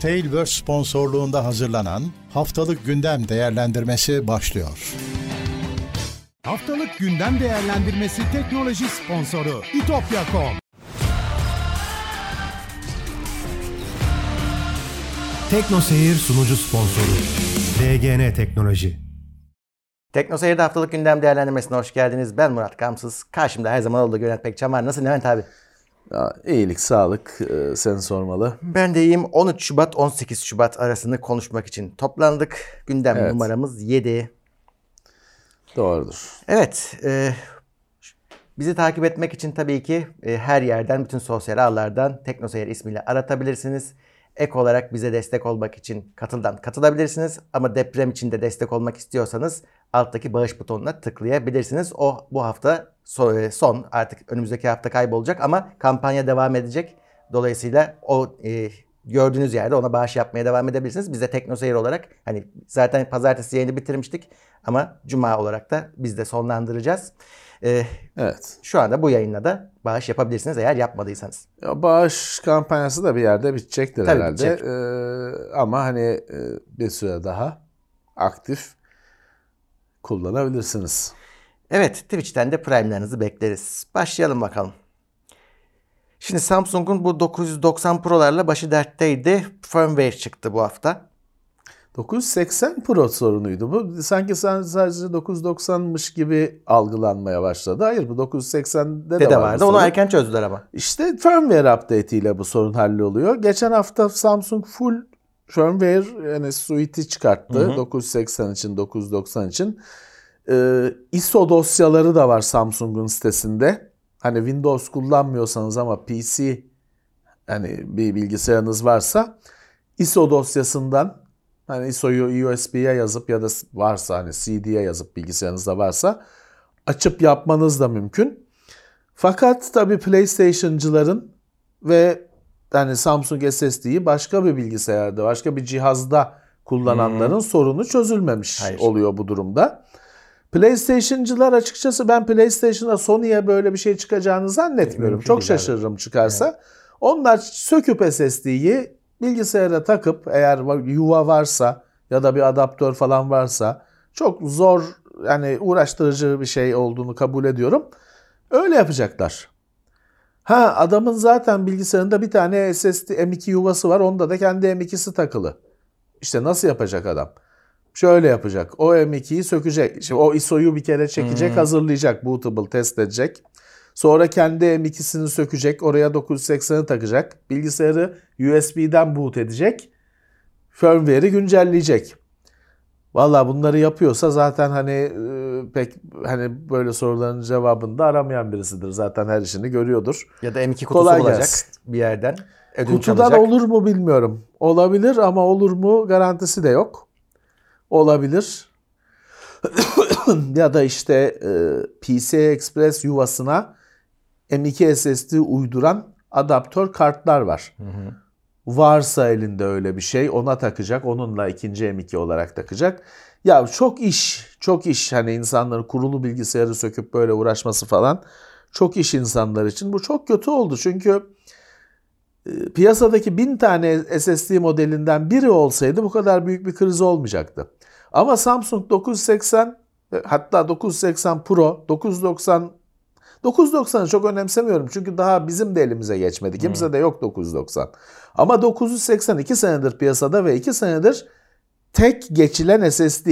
Tailverse sponsorluğunda hazırlanan Haftalık Gündem Değerlendirmesi başlıyor. Haftalık Gündem Değerlendirmesi teknoloji sponsoru İtopya.com. Teknosehir sunucu sponsoru DGN Teknoloji. Teknosehir'de Haftalık Gündem Değerlendirmesi'ne hoş geldiniz. Ben Murat Kamsız. Karşımda her zaman olduğu gibi Pekçaman. Nasılsın Nevent abi? Ya, iyilik, sağlık. Sen sormalı. Ben de iyiyim. 13 Şubat, 18 Şubat arasını konuşmak için toplandık. Gündem numaramız 7. Doğrudur. Evet. Bizi takip etmek için tabii ki her yerden, bütün sosyal ağlardan Teknosehir ismiyle aratabilirsiniz. Ek olarak bize destek olmak için katıldan katılabilirsiniz. Ama deprem için de destek olmak istiyorsanız alttaki bağış butonuna tıklayabilirsiniz. O bu hafta son, artık önümüzdeki hafta kaybolacak ama kampanya devam edecek. Dolayısıyla o gördüğünüz yerde ona bağış yapmaya devam edebilirsiniz. Biz de Teknoseyir olarak hani zaten pazartesi yayını bitirmiştik ama cuma olarak da biz de sonlandıracağız. Evet. Şu anda bu yayınla da bağış yapabilirsiniz eğer yapmadıysanız. Ya, bağış kampanyası da bir yerde bitecektir tabii herhalde. Bitecek. Ama hani bir süre daha aktif kullanabilirsiniz. Evet, Twitch'ten de Prime'lerinizi bekleriz. Başlayalım bakalım. Şimdi Samsung'un bu 990 Pro'larla başı dertteydi. Firmware çıktı bu hafta. 980 Pro sorunuydu bu. Sanki sadece 990'mış gibi algılanmaya başladı. Hayır, bu 980'de de vardı. Onu erken çözdüler ama. İşte firmware update ile bu sorun halloluyor. Geçen hafta Samsung full firmware yani suite'i çıkarttı. Hı hı. 980 için, 990 için. ISO dosyaları da var Samsung'un sitesinde. Hani Windows kullanmıyorsanız ama PC, hani bir bilgisayarınız varsa ISO dosyasından, hani ISO'yu USB'ye yazıp ya da varsa hani CD'ye yazıp bilgisayarınızda varsa açıp yapmanız da mümkün. Fakat tabii PlayStation'cıların ve hani Samsung SSD'yi başka bir bilgisayarda, başka bir cihazda kullananların sorunu çözülmemiş oluyor bu durumda. PlayStation'cılar açıkçası, ben PlayStation'a, Sony'ye böyle bir şey çıkacağını zannetmiyorum. Çok şaşırırım çıkarsa. Evet. Onlar söküp SSD'yi bilgisayara takıp, eğer yuva varsa ya da bir adaptör falan varsa, çok zor yani uğraştırıcı bir şey olduğunu kabul ediyorum. Öyle yapacaklar. Ha, adamın zaten bilgisayarında bir tane SSD M2 yuvası var. Onda da kendi M2'si takılı. İşte nasıl yapacak adam? Şöyle yapacak. O M2'yi sökecek. Şimdi o ISO'yu bir kere çekecek, hazırlayacak. Bootable test edecek. Sonra kendi M2'sini sökecek. Oraya 980'i takacak. Bilgisayarı USB'den boot edecek. Firmware'i güncelleyecek. Valla bunları yapıyorsa zaten hani pek hani böyle soruların cevabını da aramayan birisidir. Zaten her işini görüyordur. Ya da M2 kutusu kolay olacak gelsin bir yerden. Kutudan çalacak. Olur mu bilmiyorum. Olabilir ama olur mu garantisi de yok. Olabilir. Ya da işte PCI Express yuvasına M2 SSD uyduran adaptör kartlar var. Hı hı. Varsa elinde öyle bir şey, ona takacak. Onunla ikinci M2 olarak takacak. Ya çok iş, çok iş. Hani insanların kurulu bilgisayarı söküp böyle uğraşması falan çok iş insanlar için. Bu çok kötü oldu çünkü piyasadaki 1000 tane SSD modelinden biri olsaydı bu kadar büyük bir kriz olmayacaktı. Ama Samsung 980, hatta 980 Pro, 990, 990'ı çok önemsemiyorum çünkü daha bizim de elimize geçmedi. Kimse de yok 990. Ama 980 2 senedir piyasada ve 2 senedir tek geçilen SSD.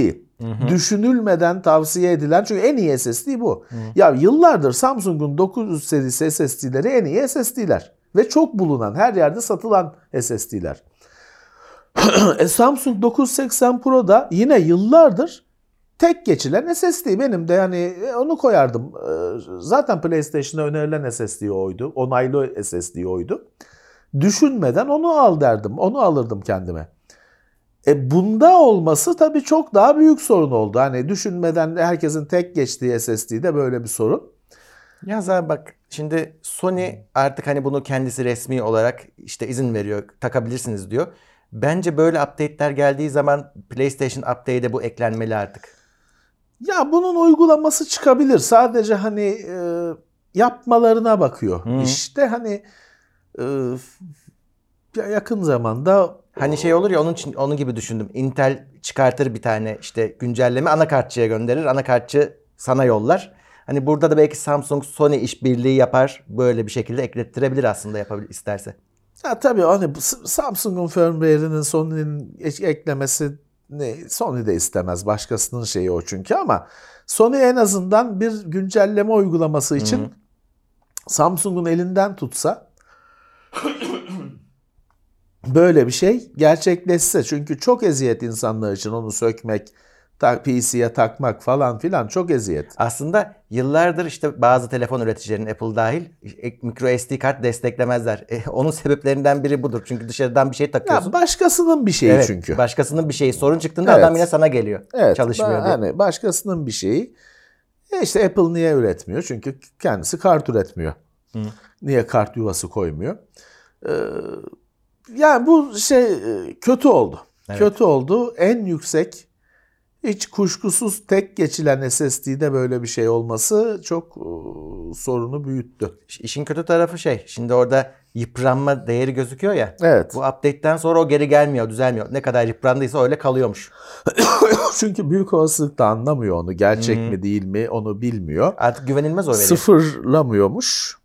Düşünülmeden tavsiye edilen, çünkü en iyi SSD bu. Ya yıllardır Samsung'un 900 serisi SSD'leri en iyi SSD'ler. Ve çok bulunan, her yerde satılan SSD'ler. Samsung 980 Pro'da yine yıllardır tek geçilen SSD. Benim de yani onu koyardım. Zaten PlayStation'a önerilen SSD oydu. Onaylı SSD oydu. Düşünmeden onu al derdim. Onu alırdım kendime. Bunda olması tabii çok daha büyük sorun oldu. Hani düşünmeden herkesin tek geçtiği SSD'de böyle bir sorun. Ya zaten bak şimdi Sony artık hani bunu kendisi resmi olarak işte izin veriyor, takabilirsiniz diyor. Bence böyle update'ler geldiği zaman PlayStation Update'e bu eklenmeli artık. Ya bunun uygulaması çıkabilir. Sadece hani yapmalarına bakıyor. İşte hani yakın zamanda... Hani şey olur ya, onun için onun gibi düşündüm. Intel çıkartır bir tane işte güncelleme, anakartçıya gönderir. Anakartçı sana yollar. Hani burada da belki Samsung Sony işbirliği yapar. Böyle bir şekilde eklettirebilir aslında, yapabilir isterse. Ha tabii, hani Samsung'un firmware'inin Sony'nin eklemesi Sony de istemez. Başkasının şeyi o çünkü, ama Sony en azından bir güncelleme uygulaması için Samsung'un elinden tutsa böyle bir şey gerçekleşse, çünkü çok eziyet insanlar için onu sökmek, PC'ye takmak falan filan, çok eziyet. Aslında yıllardır işte bazı telefon üreticilerinin, Apple dahil, micro SD kart desteklemezler. Onun sebeplerinden biri budur. Çünkü dışarıdan bir şey takıyorsun. Ya başkasının bir şeyi, evet, çünkü. Başkasının bir şeyi. Sorun çıktığında evet, adam yine sana geliyor. Evet, çalışmıyor diye. Yani başkasının bir şeyi. İşte Apple niye üretmiyor? Çünkü kendisi kart üretmiyor. Hı. Niye kart yuvası koymuyor? Yani bu şey kötü oldu. Evet. Kötü oldu. En yüksek, hiç kuşkusuz tek geçilen SSD'de böyle bir şey olması çok sorunu büyüttü. İşin kötü tarafı şey, şimdi orada yıpranma değeri gözüküyor ya. Evet. Bu update'ten sonra o geri gelmiyor, düzelmiyor. Ne kadar yıprandıysa öyle kalıyormuş. Çünkü büyük olasılıkla anlamıyor onu. Gerçek mi değil mi onu bilmiyor. Artık güvenilmez o veri. Sıfırlamıyormuş.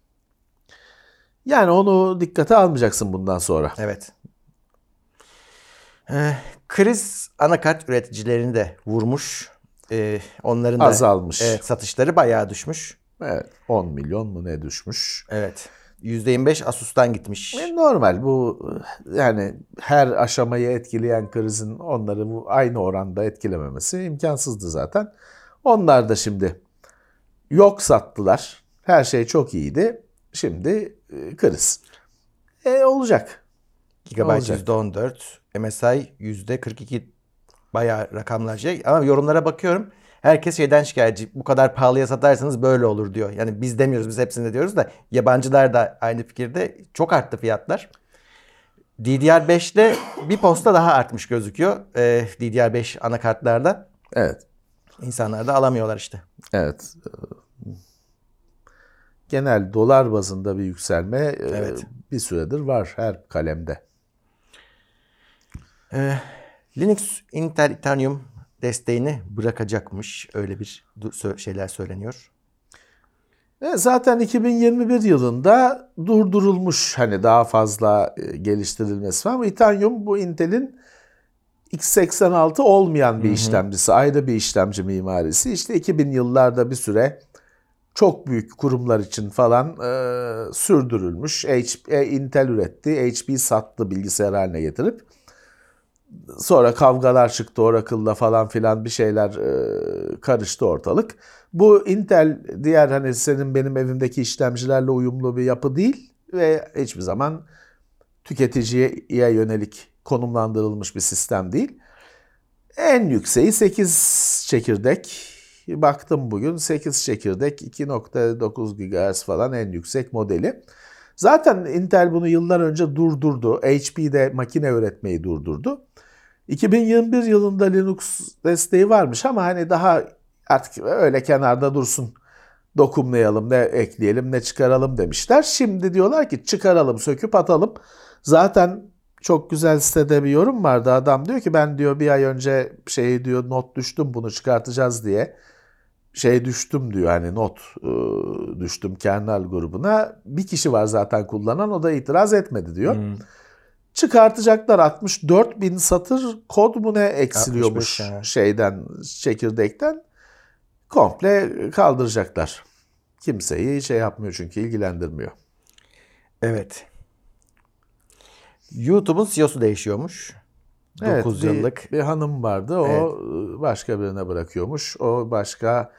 Yani onu dikkate almayacaksın bundan sonra. Evet. Kriz anakart üreticilerini de vurmuş. Onların da azalmış. Satışları bayağı düşmüş. Evet. 10 milyon mu ne düşmüş? Evet. %25 Asus'tan gitmiş. Normal bu, yani her aşamayı etkileyen krizin onları bu aynı oranda etkilememesi imkansızdı zaten. Onlar da şimdi yok sattılar. Her şey çok iyiydi. Şimdi kriz. Olacak. Gigabyte %14, MSI %42, bayağı rakamlar şey. Ama yorumlara bakıyorum. Herkes şeyden şikayetçi. Bu kadar pahalıya satarsanız böyle olur diyor. Yani biz demiyoruz, biz hepsini diyoruz da yabancılar da aynı fikirde. Çok arttı fiyatlar. DDR5'te bir posta daha artmış gözüküyor. DDR5 anakartlarda. Evet. İnsanlar da alamıyorlar işte. Evet. Genel dolar bazında bir yükselme bir süredir var her kalemde. Linux, Intel, Itanium desteğini bırakacakmış. Öyle bir şeyler söyleniyor. Zaten 2021 yılında durdurulmuş. Hani daha fazla geliştirilmesi var. Ama Itanium bu Intel'in x86 olmayan bir işlemcisi. Ayrı bir işlemci mimarisi. İşte 2000 yıllarda bir süre çok büyük kurumlar için falan sürdürülmüş. Intel üretti. HP sattı bilgisayar haline getirip. Sonra kavgalar çıktı Oracle'la falan filan, bir şeyler karıştı ortalık. Bu Intel diğer hani senin benim evimdeki işlemcilerle uyumlu bir yapı değil ve hiçbir zaman tüketiciye yönelik konumlandırılmış bir sistem değil. En yükseği 8 çekirdek. Baktım bugün 8 çekirdek 2.9 GHz falan en yüksek modeli. Zaten Intel bunu yıllar önce durdurdu. HP de makine üretmeyi durdurdu. 2021 yılında Linux desteği varmış ama hani daha artık öyle kenarda dursun. Dokunmayalım, ne ekleyelim ne çıkaralım demişler. Şimdi diyorlar ki çıkaralım, söküp atalım. Zaten çok güzel sitede bir yorum vardı. Adam diyor ki ben diyor bir ay önce şey diyor not düştüm, bunu çıkartacağız diye. Şey düştüm diyor, hani not düştüm kernel grubuna. Bir kişi var zaten kullanan, o da itiraz etmedi diyor. Çıkartacaklar 64 bin satır kod mu ne eksiliyormuş şeyden, çekirdekten. Komple kaldıracaklar. Kimseyi şey yapmıyor çünkü, ilgilendirmiyor. Evet. YouTube'un CEO'su değişiyormuş. 9 yıllık. Bir hanım vardı. O başka birine bırakıyormuş. O başka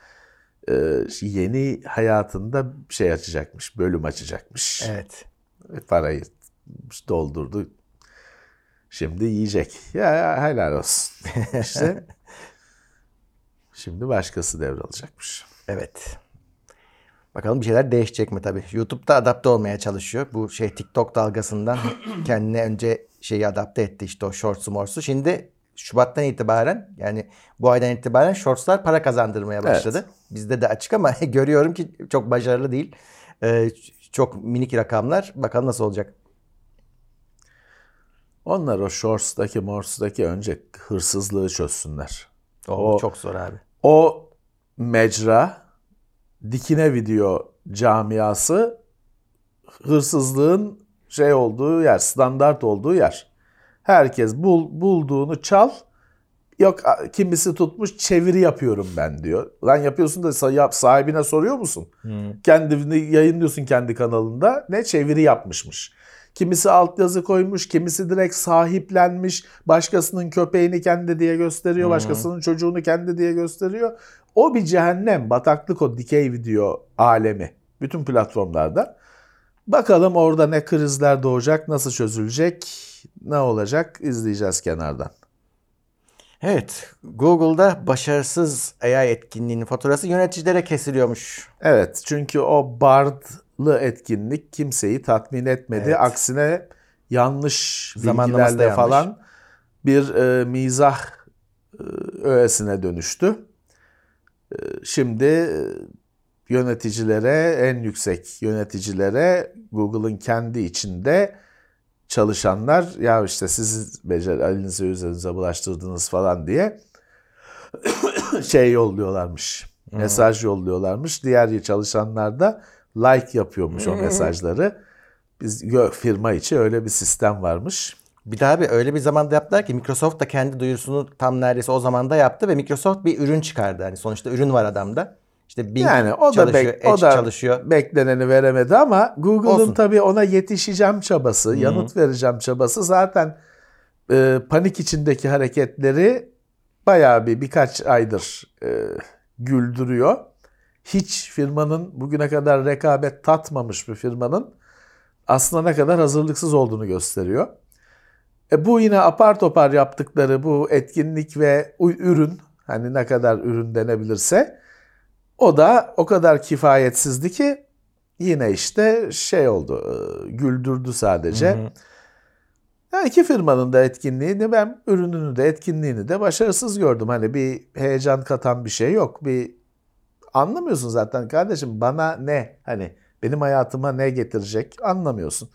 yeni hayatında şey açacakmış. Bölüm açacakmış. Evet. Parayı doldurdu. Şimdi yiyecek. Ya helal olsun. İşte. Şimdi başkası devralacakmış. Evet. Bakalım bir şeyler değişecek mi tabii. YouTube'da adapte olmaya çalışıyor. Bu şey TikTok dalgasından kendine önce şeyi adapte etti işte, o shorts'u morsu. Şimdi Şubat'tan itibaren, yani bu aydan itibaren shorts'lar para kazandırmaya başladı. Evet. Bizde de açık ama görüyorum ki çok başarılı değil. Çok minik rakamlar. Bakalım nasıl olacak. Onlar o shorts'daki, mors'daki önce hırsızlığı çözsünler. O çok zor abi. O mecra, dikine video camiası hırsızlığın şey olduğu yer, standart olduğu yer. Herkes bulduğunu çal. Yok kimisi tutmuş çeviri yapıyorum ben diyor. Lan yapıyorsun da sahibine soruyor musun? Kendini yayınlıyorsun kendi kanalında. Ne çeviri yapmışmış. Kimisi altyazı koymuş, kimisi direkt sahiplenmiş. Başkasının köpeğini kendi diye gösteriyor, başkasının çocuğunu kendi diye gösteriyor. O bir cehennem, bataklık o dikey video alemi. Bütün platformlarda. Bakalım orada ne krizler doğacak, nasıl çözülecek, ne olacak izleyeceğiz kenardan. Evet, Google'da başarısız AI etkinliğinin faturası yöneticilere kesiliyormuş. Evet, çünkü o Bard'lı etkinlik kimseyi tatmin etmedi. Evet. Aksine yanlış bilgilerle falan bir mizah öğesine dönüştü. Şimdi yöneticilere, en yüksek yöneticilere Google'ın kendi içinde çalışanlar ya işte siz elinize üzerinize bulaştırdınız falan diye şey yolluyorlarmış. Mesaj yolluyorlarmış. Diğer çalışanlar da like yapıyormuş o mesajları. Biz firma içi öyle bir sistem varmış. Bir daha bir öyle bir zamanda yaptılar ki Microsoft da kendi duyurusunu tam neredeyse o zamanda yaptı ve Microsoft bir ürün çıkardı. Yani sonuçta ürün var adamda. İşte Bing yani o da çalışıyor. Bekleneni veremedi ama Google'ın tabii ona yetişeceğim çabası, yanıt vereceğim çabası zaten panik içindeki hareketleri bayağı birkaç aydır güldürüyor. Hiç firmanın bugüne kadar rekabet tatmamış bir firmanın aslında ne kadar hazırlıksız olduğunu gösteriyor. Bu yine apar topar yaptıkları bu etkinlik ve ürün hani ne kadar ürün denebilirse o da o kadar kifayetsizdi ki yine işte şey oldu, güldürdü sadece. Yani iki firmanın da etkinliğini ben ürününü de etkinliğini de başarısız gördüm. Hani bir heyecan katan bir şey yok. Bir anlamıyorsun zaten kardeşim bana ne hani benim hayatıma ne getirecek anlamıyorsun.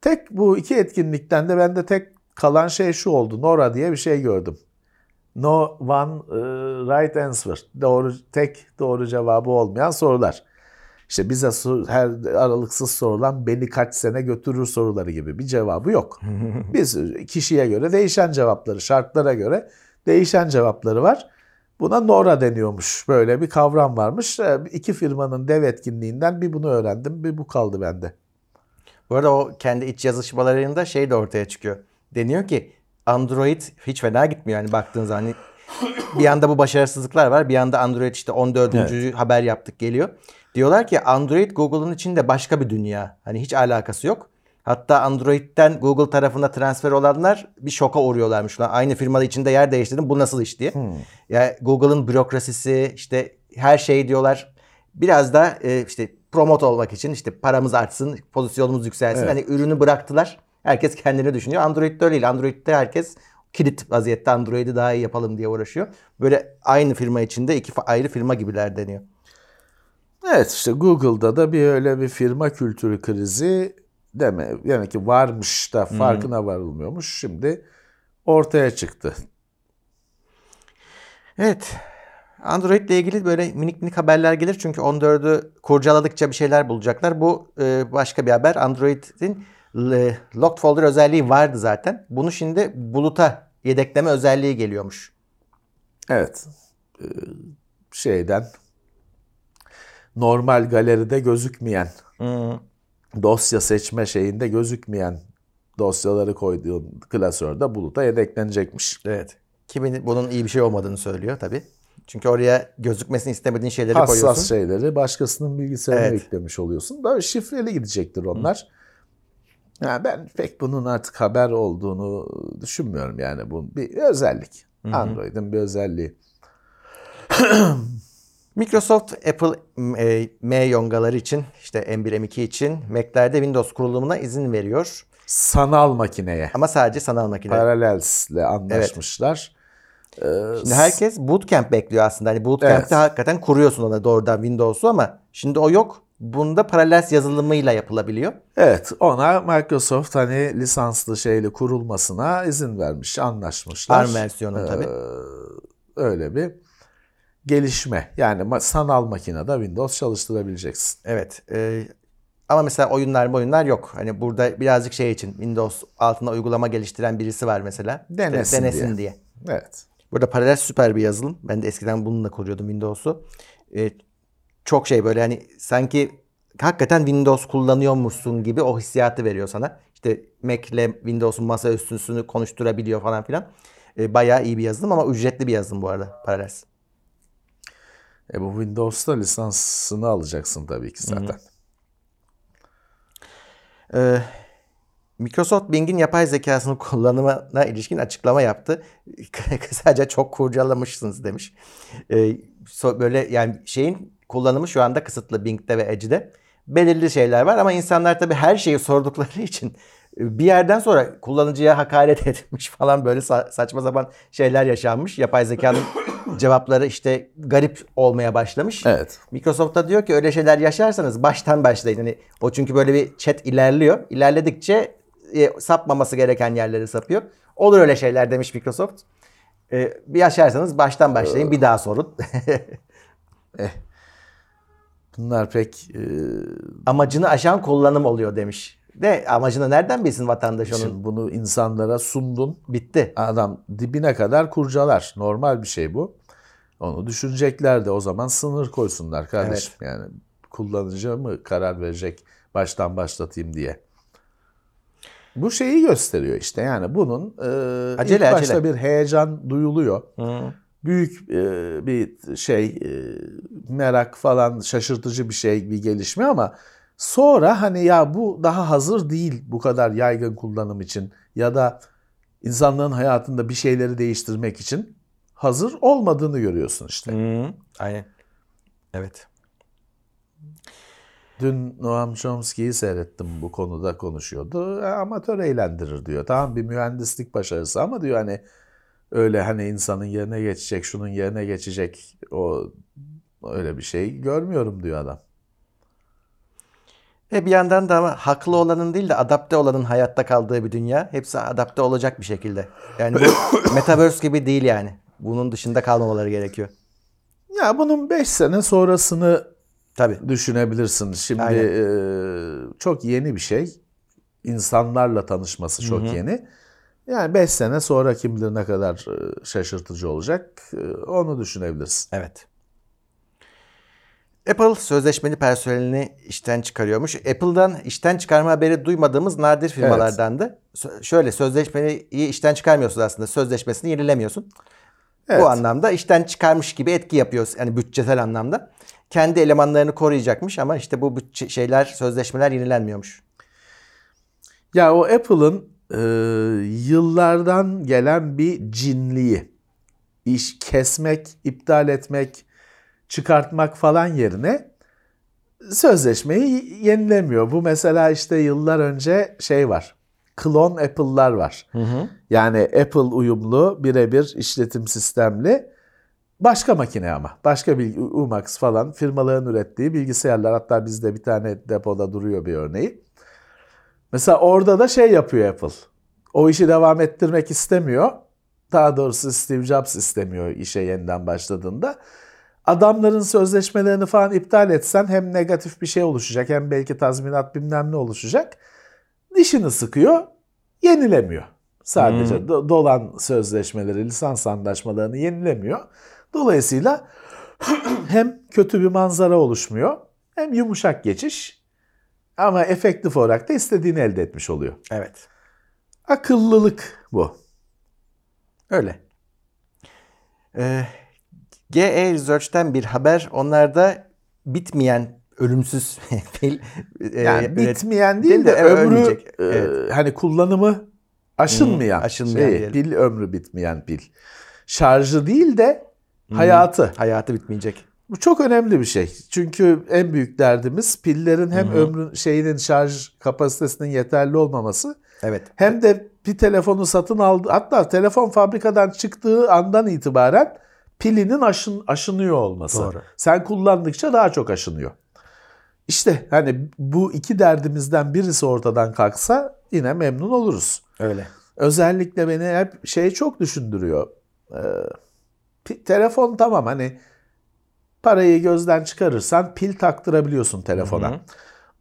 Tek bu iki etkinlikten de bende tek kalan şey şu oldu. Nora diye bir şey gördüm. No one right answer. Tek doğru cevabı olmayan sorular. İşte bize her aralıksız sorulan beni kaç sene götürür soruları gibi bir cevabı yok. Biz kişiye göre değişen cevapları, şartlara göre değişen cevapları var. Buna Nora deniyormuş. Böyle bir kavram varmış. İki firmanın dev etkinliğinden bir bunu öğrendim, bir bu kaldı bende. Bu arada o kendi iç yazışmalarında şey de ortaya çıkıyor. Deniyor ki Android hiç fena gitmiyor yani baktığın zaman. Hani bir yanda bu başarısızlıklar var. Bir yanda Android işte 14. Evet. haber yaptık geliyor. Diyorlar ki Android Google'un içinde başka bir dünya. Hani hiç alakası yok. Hatta Android'den Google tarafına transfer olanlar bir şoka uğruyorlarmış. Aynı firmada içinde yer değiştirdim. Bu nasıl iş diye. Yani Google'ın bürokrasisi işte her şey diyorlar. Biraz da işte promote olmak için işte paramız artsın, pozisyonumuz yükselsin. Evet. Hani ürünü bıraktılar. Herkes kendini düşünüyor. Android'de öyle değil. Android'de herkes kilit vaziyette Android'i daha iyi yapalım diye uğraşıyor. Böyle aynı firma içinde iki ayrı firma gibiler deniyor. Evet işte Google'da da bir öyle bir firma kültürü krizi deme. Yani ki varmış da farkına varılmıyormuş. Şimdi ortaya çıktı. Evet. Android'le ilgili böyle minik haberler gelir. Çünkü 14'ü kurcaladıkça bir şeyler bulacaklar. Bu başka bir haber. Android'in locked folder özelliği vardı zaten. Bunu şimdi buluta yedekleme özelliği geliyormuş. Evet. Normal galeride gözükmeyen dosya seçme şeyinde gözükmeyen dosyaları koyduğun klasörde buluta yedeklenecekmiş. Evet. Kimin bunun iyi bir şey olmadığını söylüyor tabii. Çünkü oraya gözükmesini istemediğin şeyleri koyuyorsun. Hassas şeyleri başkasının bilgisayarına yüklemiş oluyorsun. Böyle şifreli gidecektir onlar. Ya ben pek bunun artık haber olduğunu düşünmüyorum yani bu bir özellik. Android'in bir özelliği. Microsoft, Apple M yongaları için işte M1, M2 için Mac'lerde Windows kurulumuna izin veriyor. Sanal makineye. Ama sadece sanal makineye. Parallels'le anlaşmışlar. Evet. Şimdi herkes bootcamp bekliyor aslında. Hani bootcamp'te hakikaten kuruyorsun ona doğrudan Windows'u ama şimdi o yok. Bunda Parallels yazılımıyla yapılabiliyor. Evet, ona Microsoft hani lisanslı şeyle kurulmasına izin vermiş, anlaşmışlar. ARM versiyonu tabii. Öyle bir gelişme. Yani sanal makinede Windows çalıştırabileceksin. Evet. Ama mesela oyunlar yok. Hani burada birazcık şey için Windows altına uygulama geliştiren birisi var mesela. Denesin diye. Evet. Burada Parallels süper bir yazılım. Ben de eskiden bununla kuruyordum Windows'u. Çok şey böyle hani sanki hakikaten Windows kullanıyormuşsun gibi o hissiyatı veriyor sana. İşte Mac'le Windows'un masaüstünü konuşturabiliyor falan filan. Bayağı iyi bir yazılım ama ücretli bir yazılım bu arada Parallels. Bu Windows'ta lisansını alacaksın tabii ki zaten. Microsoft Bing'in yapay zekasının kullanımına ilişkin açıklama yaptı. Kısaca çok kurcalamışsınız demiş. Böyle yani şeyin kullanımı şu anda kısıtlı Bing'de ve Edge'de. Belirli şeyler var ama insanlar tabii her şeyi sordukları için bir yerden sonra kullanıcıya hakaret edilmiş falan böyle saçma sapan şeyler yaşanmış. Yapay zekanın cevapları işte garip olmaya başlamış. Evet. Microsoft da diyor ki öyle şeyler yaşarsanız baştan başlayın. Yani o çünkü böyle bir chat ilerliyor. İlerledikçe sapmaması gereken yerleri sapıyor. Olur öyle şeyler demiş Microsoft. Yaşarsanız baştan başlayın bir daha sorun. Bunlar pek... Amacını aşan kullanım oluyor demiş. De amacını nereden bilsin vatandaş onun? Şimdi bunu insanlara sundun. Bitti. Adam dibine kadar kurcalar. Normal bir şey bu. Onu düşünecekler de o zaman sınır koysunlar kardeşim. Evet. Yani kullanıcı mı karar verecek baştan başlatayım diye. Bu şeyi gösteriyor işte. Yani bunun acele bir heyecan duyuluyor. Hı. Büyük bir şey, merak falan, şaşırtıcı bir şey, bir gelişme ama sonra hani ya bu daha hazır değil bu kadar yaygın kullanım için ya da insanların hayatında bir şeyleri değiştirmek için hazır olmadığını görüyorsun işte. Aynen. Evet. Dün Noam Chomsky'yi seyrettim, bu konuda konuşuyordu. Amatör eğlendirir diyor. Tamam bir mühendislik başarısı ama diyor hani öyle hani insanın yerine geçecek, şunun yerine geçecek o öyle bir şey görmüyorum diyor adam. Bir yandan da ama haklı olanın değil de adapte olanın hayatta kaldığı bir dünya. Hepsi adapte olacak bir şekilde. Yani bu Metaverse gibi değil yani. Bunun dışında kalmamaları gerekiyor. Ya bunun 5 sene sonrasını tabii düşünebilirsin. Şimdi çok yeni bir şey. İnsanlarla tanışması çok yeni. Yani 5 sene sonra kim bilir ne kadar şaşırtıcı olacak onu düşünebilirsin. Evet. Apple sözleşmeli personelini işten çıkarıyormuş. Apple'dan işten çıkarma haberi duymadığımız nadir firmalardandı. Evet. Şöyle sözleşmeliyi işten çıkarmıyorsun aslında. Sözleşmesini yenilemiyorsun. Evet. Bu anlamda işten çıkarmış gibi etki yapıyorsun. Yani bütçesel anlamda. Kendi elemanlarını koruyacakmış ama işte bu sözleşmeler yenilenmiyormuş. Ya o Apple'ın yıllardan gelen bir cinliği. İş kesmek, iptal etmek, çıkartmak falan yerine sözleşmeyi yenilemiyor. Bu mesela işte yıllar önce şey var. Klon Apple'lar var. Yani Apple uyumlu birebir işletim sistemli başka makine ama. Başka bir Umax falan firmaların ürettiği bilgisayarlar. Hatta bizde bir tane depoda duruyor bir örneği. Mesela orada da şey yapıyor Apple. O işi devam ettirmek istemiyor. Daha doğrusu Steve Jobs istemiyor işe yeniden başladığında. Adamların sözleşmelerini falan iptal etsen hem negatif bir şey oluşacak hem belki tazminat bilmem ne oluşacak. Dişini sıkıyor, yenilemiyor. Sadece dolan sözleşmeleri, lisans anlaşmalarını yenilemiyor. Dolayısıyla hem kötü bir manzara oluşmuyor hem yumuşak geçiş ama efektif olarak da istediğini elde etmiş oluyor. Evet. Akıllılık bu. Öyle. GE Research'ten bir haber. Onlar da bitmeyen, ölümsüz değil. Yani bitmeyen değil de ömrü, evet. Hani kullanımı aşılmayan şey, pil ömrü bitmeyen pil. Şarjı değil de hayatı. Hayatı bitmeyecek. Bu çok önemli bir şey. Çünkü en büyük derdimiz pillerin hem şarj kapasitesinin yeterli olmaması. Evet. Hem de bir telefonu satın aldı. Hatta telefon fabrikadan çıktığı andan itibaren pilinin aşınıyor olması. Doğru. Sen kullandıkça daha çok aşınıyor. İşte hani bu iki derdimizden birisi ortadan kalksa yine memnun oluruz. Öyle. Özellikle beni hep şey çok düşündürüyor. Telefon tamam, hani parayı gözden çıkarırsan pil taktırabiliyorsun telefona. Hı-hı.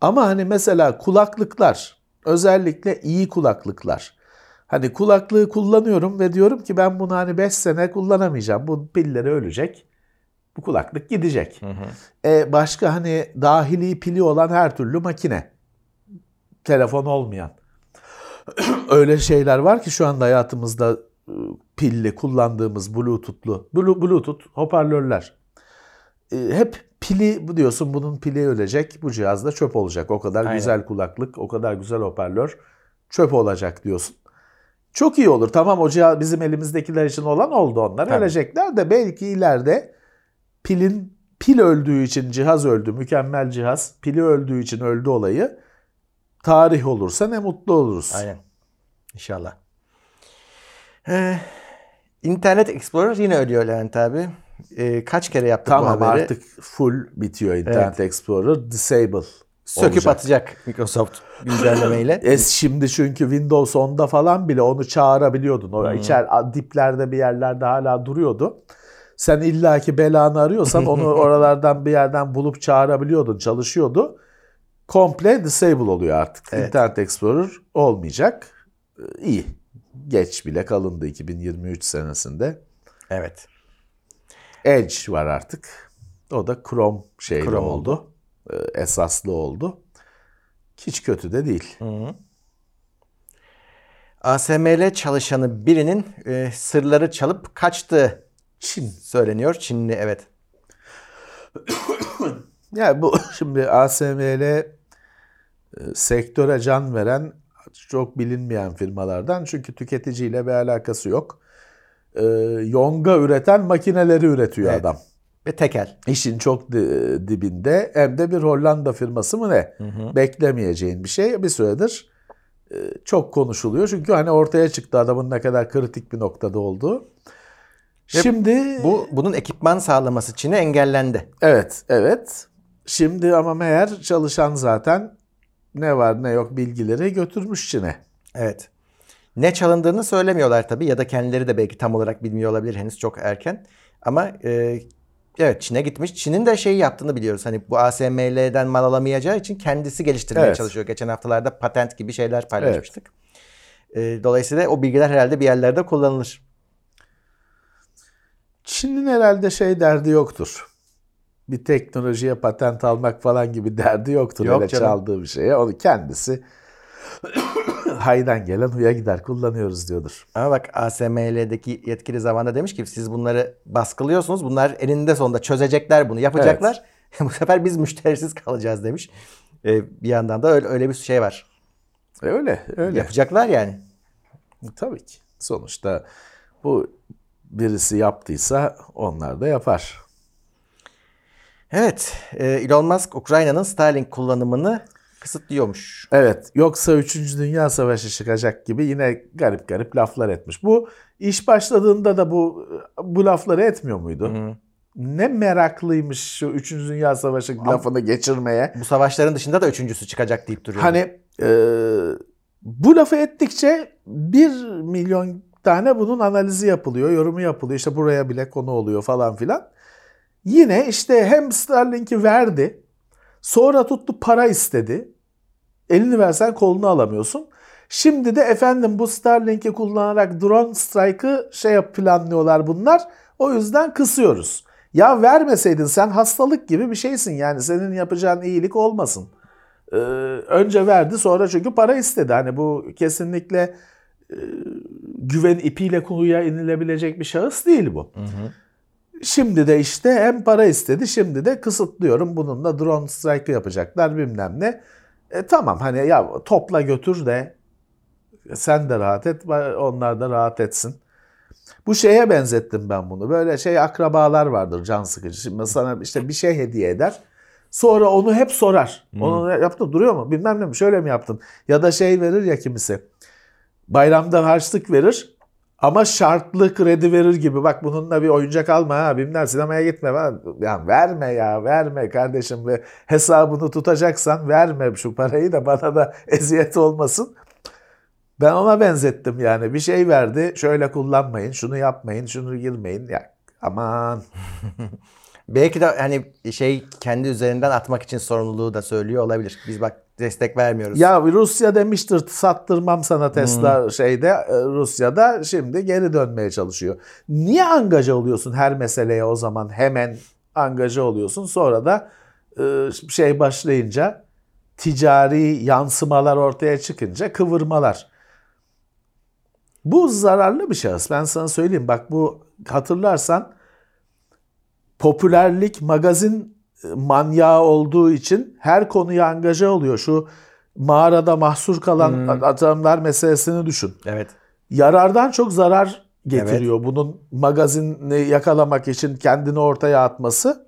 Ama hani mesela kulaklıklar, özellikle iyi kulaklıklar. Hani kulaklığı kullanıyorum ve diyorum ki ben bunu hani 5 sene kullanamayacağım. Bu pilleri ölecek. Bu kulaklık gidecek. Hı hı. Başka hani dahili pili olan her türlü makine. Telefon olmayan. Öyle şeyler var ki şu anda hayatımızda pilli kullandığımız bluetoothlu. Bluetooth hoparlörler. Hep pili diyorsun, bunun pili ölecek. Bu cihazda çöp olacak. O kadar aynen. Güzel kulaklık, o kadar güzel hoparlör çöp olacak diyorsun. Çok iyi olur. Tamam, o cihaz bizim elimizdekiler için olan oldu, onlar tabii. Ölecekler de belki ileride pil öldüğü için cihaz öldü, mükemmel cihaz pili öldüğü için öldü olayı tarih olursa ne mutlu oluruz. Aynen. İnşallah. İnternet Explorer yine ölüyor Levent abi. Kaç kere yaptık tamam, bu haberi? Tamam, artık full bitiyor İnternet evet. Explorer. Disable. Söküp olacak. Atacak Microsoft güncellemeyle. Şimdi çünkü Windows 10'da falan bile onu çağırabiliyordun. O diplerde bir yerlerde hala duruyordu. Sen illaki belanı arıyorsan onu oralardan bir yerden bulup çağırabiliyordun. Çalışıyordu. Komple disable oluyor artık. Evet. Internet Explorer olmayacak. İyi. Geç bile kalındı 2023 senesinde. Evet. Edge var artık. O da Chrome oldu. Esaslı oldu. Hiç kötü de değil. Hı-hı. ASML çalışanı birinin sırları çalıp kaçtı. Çin söyleniyor. Çinli evet. Yani bu şimdi ASML sektöre can veren çok bilinmeyen firmalardan. Çünkü tüketiciyle bir alakası yok. Yonga üreten makineleri üretiyor evet. Adam. Ve tekel. İşin çok dibinde. Hem de bir Hollanda firması mı ne? Hı hı. Beklemeyeceğin bir şey. Bir süredir çok konuşuluyor. Çünkü hani ortaya çıktı adamın ne kadar kritik bir noktada olduğu. Şimdi bunun ekipman sağlaması Çin'e engellendi. Evet. Şimdi ama meğer çalışan zaten ne var ne yok bilgileri götürmüş Çin'e. Evet. Ne çalındığını söylemiyorlar tabii ya da kendileri de belki tam olarak bilmiyor olabilir, henüz çok erken. Ama evet, Çin'e gitmiş. Çin'in de şeyi yaptığını biliyoruz. Hani bu ASML'den mal alamayacağı için kendisi geliştirmeye evet. Çalışıyor. Geçen haftalarda patent gibi şeyler paylaşmıştık. Evet. Dolayısıyla o bilgiler herhalde bir yerlerde kullanılır. Çin'in herhalde derdi yoktur. Bir teknolojiye patent almak falan gibi derdi yoktur. Yok öyle canım. Çaldığı bir şeye. Onu kendisi haydan gelen huya gider kullanıyoruz diyordur. Ama bak ASML'deki yetkili zamanda demiş ki siz bunları baskılıyorsunuz. Bunlar elinde sonunda çözecekler, bunu yapacaklar. Evet. Bu sefer biz müşterisiz kalacağız demiş. Bir yandan da öyle bir şey var. Öyle. Yapacaklar yani. Tabii ki. Sonuçta bu birisi yaptıysa onlar da yapar. Evet. Elon Musk Ukrayna'nın Starlink kullanımını kısıtlıyormuş. Evet. Yoksa 3. Dünya Savaşı çıkacak gibi yine garip laflar etmiş. Bu iş başladığında da bu lafları etmiyor muydu? Hı. Ne meraklıymış şu 3. Dünya Savaşı lafını geçirmeye. Bu savaşların dışında da 3.'sü çıkacak deyip duruyor. Hani bu lafı ettikçe 1 milyon tane bunun analizi yapılıyor, yorumu yapılıyor. İşte buraya bile konu oluyor falan filan. Yine hem Starlink'i verdi, sonra tuttu para istedi. Elini versen kolunu alamıyorsun. Şimdi de efendim bu Starlink'i kullanarak drone strike'ı planlıyorlar bunlar. O yüzden kısıyoruz. Ya vermeseydin, sen hastalık gibi bir şeysin yani, senin yapacağın iyilik olmasın. Önce verdi, sonra çünkü para istedi. Hani bu kesinlikle güven ipiyle kuyuya inilebilecek bir şahıs değil bu. Hı hı. Şimdi de hem para istedi, şimdi de kısıtlıyorum. Bununla drone strike yapacaklar bilmem ne. Tamam hani ya topla götür de sen de rahat et, onlar da rahat etsin. Bu şeye benzettim ben bunu. Böyle akrabalar vardır can sıkıcı. Şimdi sana bir şey hediye eder. Sonra onu hep sorar. Hı. Onu yaptın duruyor mu? Bilmem ne mi? Şöyle mi yaptın? Ya da verir ya kimisi. Bayramda harçlık verir. Ama şartlı kredi verir gibi. Bak bununla bir oyuncak alma ha. Bilmem sinemaya gitme. Ya verme ya. Verme kardeşim. Hesabını tutacaksan verme şu parayı da bana da eziyet olmasın. Ben ona benzettim yani. Bir şey verdi. Şöyle kullanmayın. Şunu yapmayın. Şunu girmeyin. Ya aman. Belki de hani kendi üzerinden atmak için sorumluluğu da söylüyor olabilir. Biz bak destek vermiyoruz. Ya Rusya demiştir sattırmam sana Tesla Rusya'da şimdi geri dönmeye çalışıyor. Niye angaja oluyorsun her meseleye o zaman? Hemen angaja oluyorsun. Sonra da başlayınca ticari yansımalar ortaya çıkınca kıvırmalar. Bu zararlı bir şahıs. Ben sana söyleyeyim. Bak bu hatırlarsan popülerlik magazin manyağı olduğu için her konuya angaja oluyor. Şu mağarada mahsur kalan adamlar meselesini düşün. Evet. Yarardan çok zarar getiriyor. Evet. Bunun magazini yakalamak için kendini ortaya atması.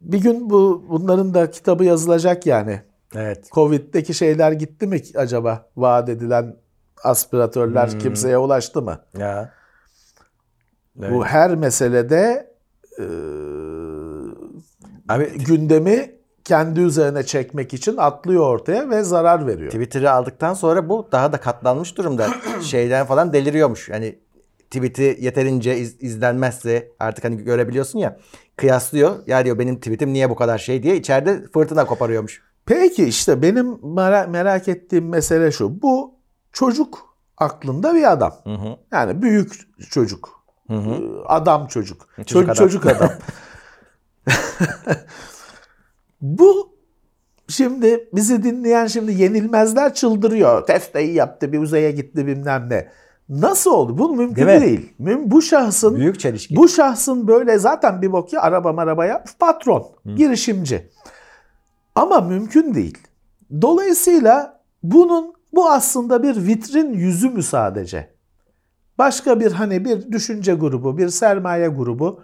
Bir gün bunların da kitabı yazılacak yani. Evet. Covid'deki şeyler gitti mi acaba? Vaat edilen aspiratörler kimseye ulaştı mı? Ya. Evet. Bu her meselede abi, gündemi kendi üzerine çekmek için atlıyor ortaya ve zarar veriyor. Twitter'ı aldıktan sonra bu daha da katlanmış durumda. Şeyden falan deliriyormuş. Yani tweet'i yeterince izlenmezse artık hani görebiliyorsun ya, kıyaslıyor. Ya diyor benim tweet'im niye bu kadar şey diye içeride fırtına koparıyormuş. Peki işte benim merak ettiğim mesele şu. Bu çocuk aklında bir adam. Hı hı. Yani büyük çocuk. Hı hı. Adam çocuk. Çocuk adam. Bu şimdi bizi dinleyen yenilmezler çıldırıyor. Testeyi yaptı, bir uzaya gitti bilmem ne. Nasıl oldu? Bu mümkün değil. Bu şahsın böyle zaten bir bok ya arabaya patron, girişimci. Ama mümkün değil. Dolayısıyla bu aslında bir vitrin yüzü mü sadece? Başka bir bir düşünce grubu, bir sermaye grubu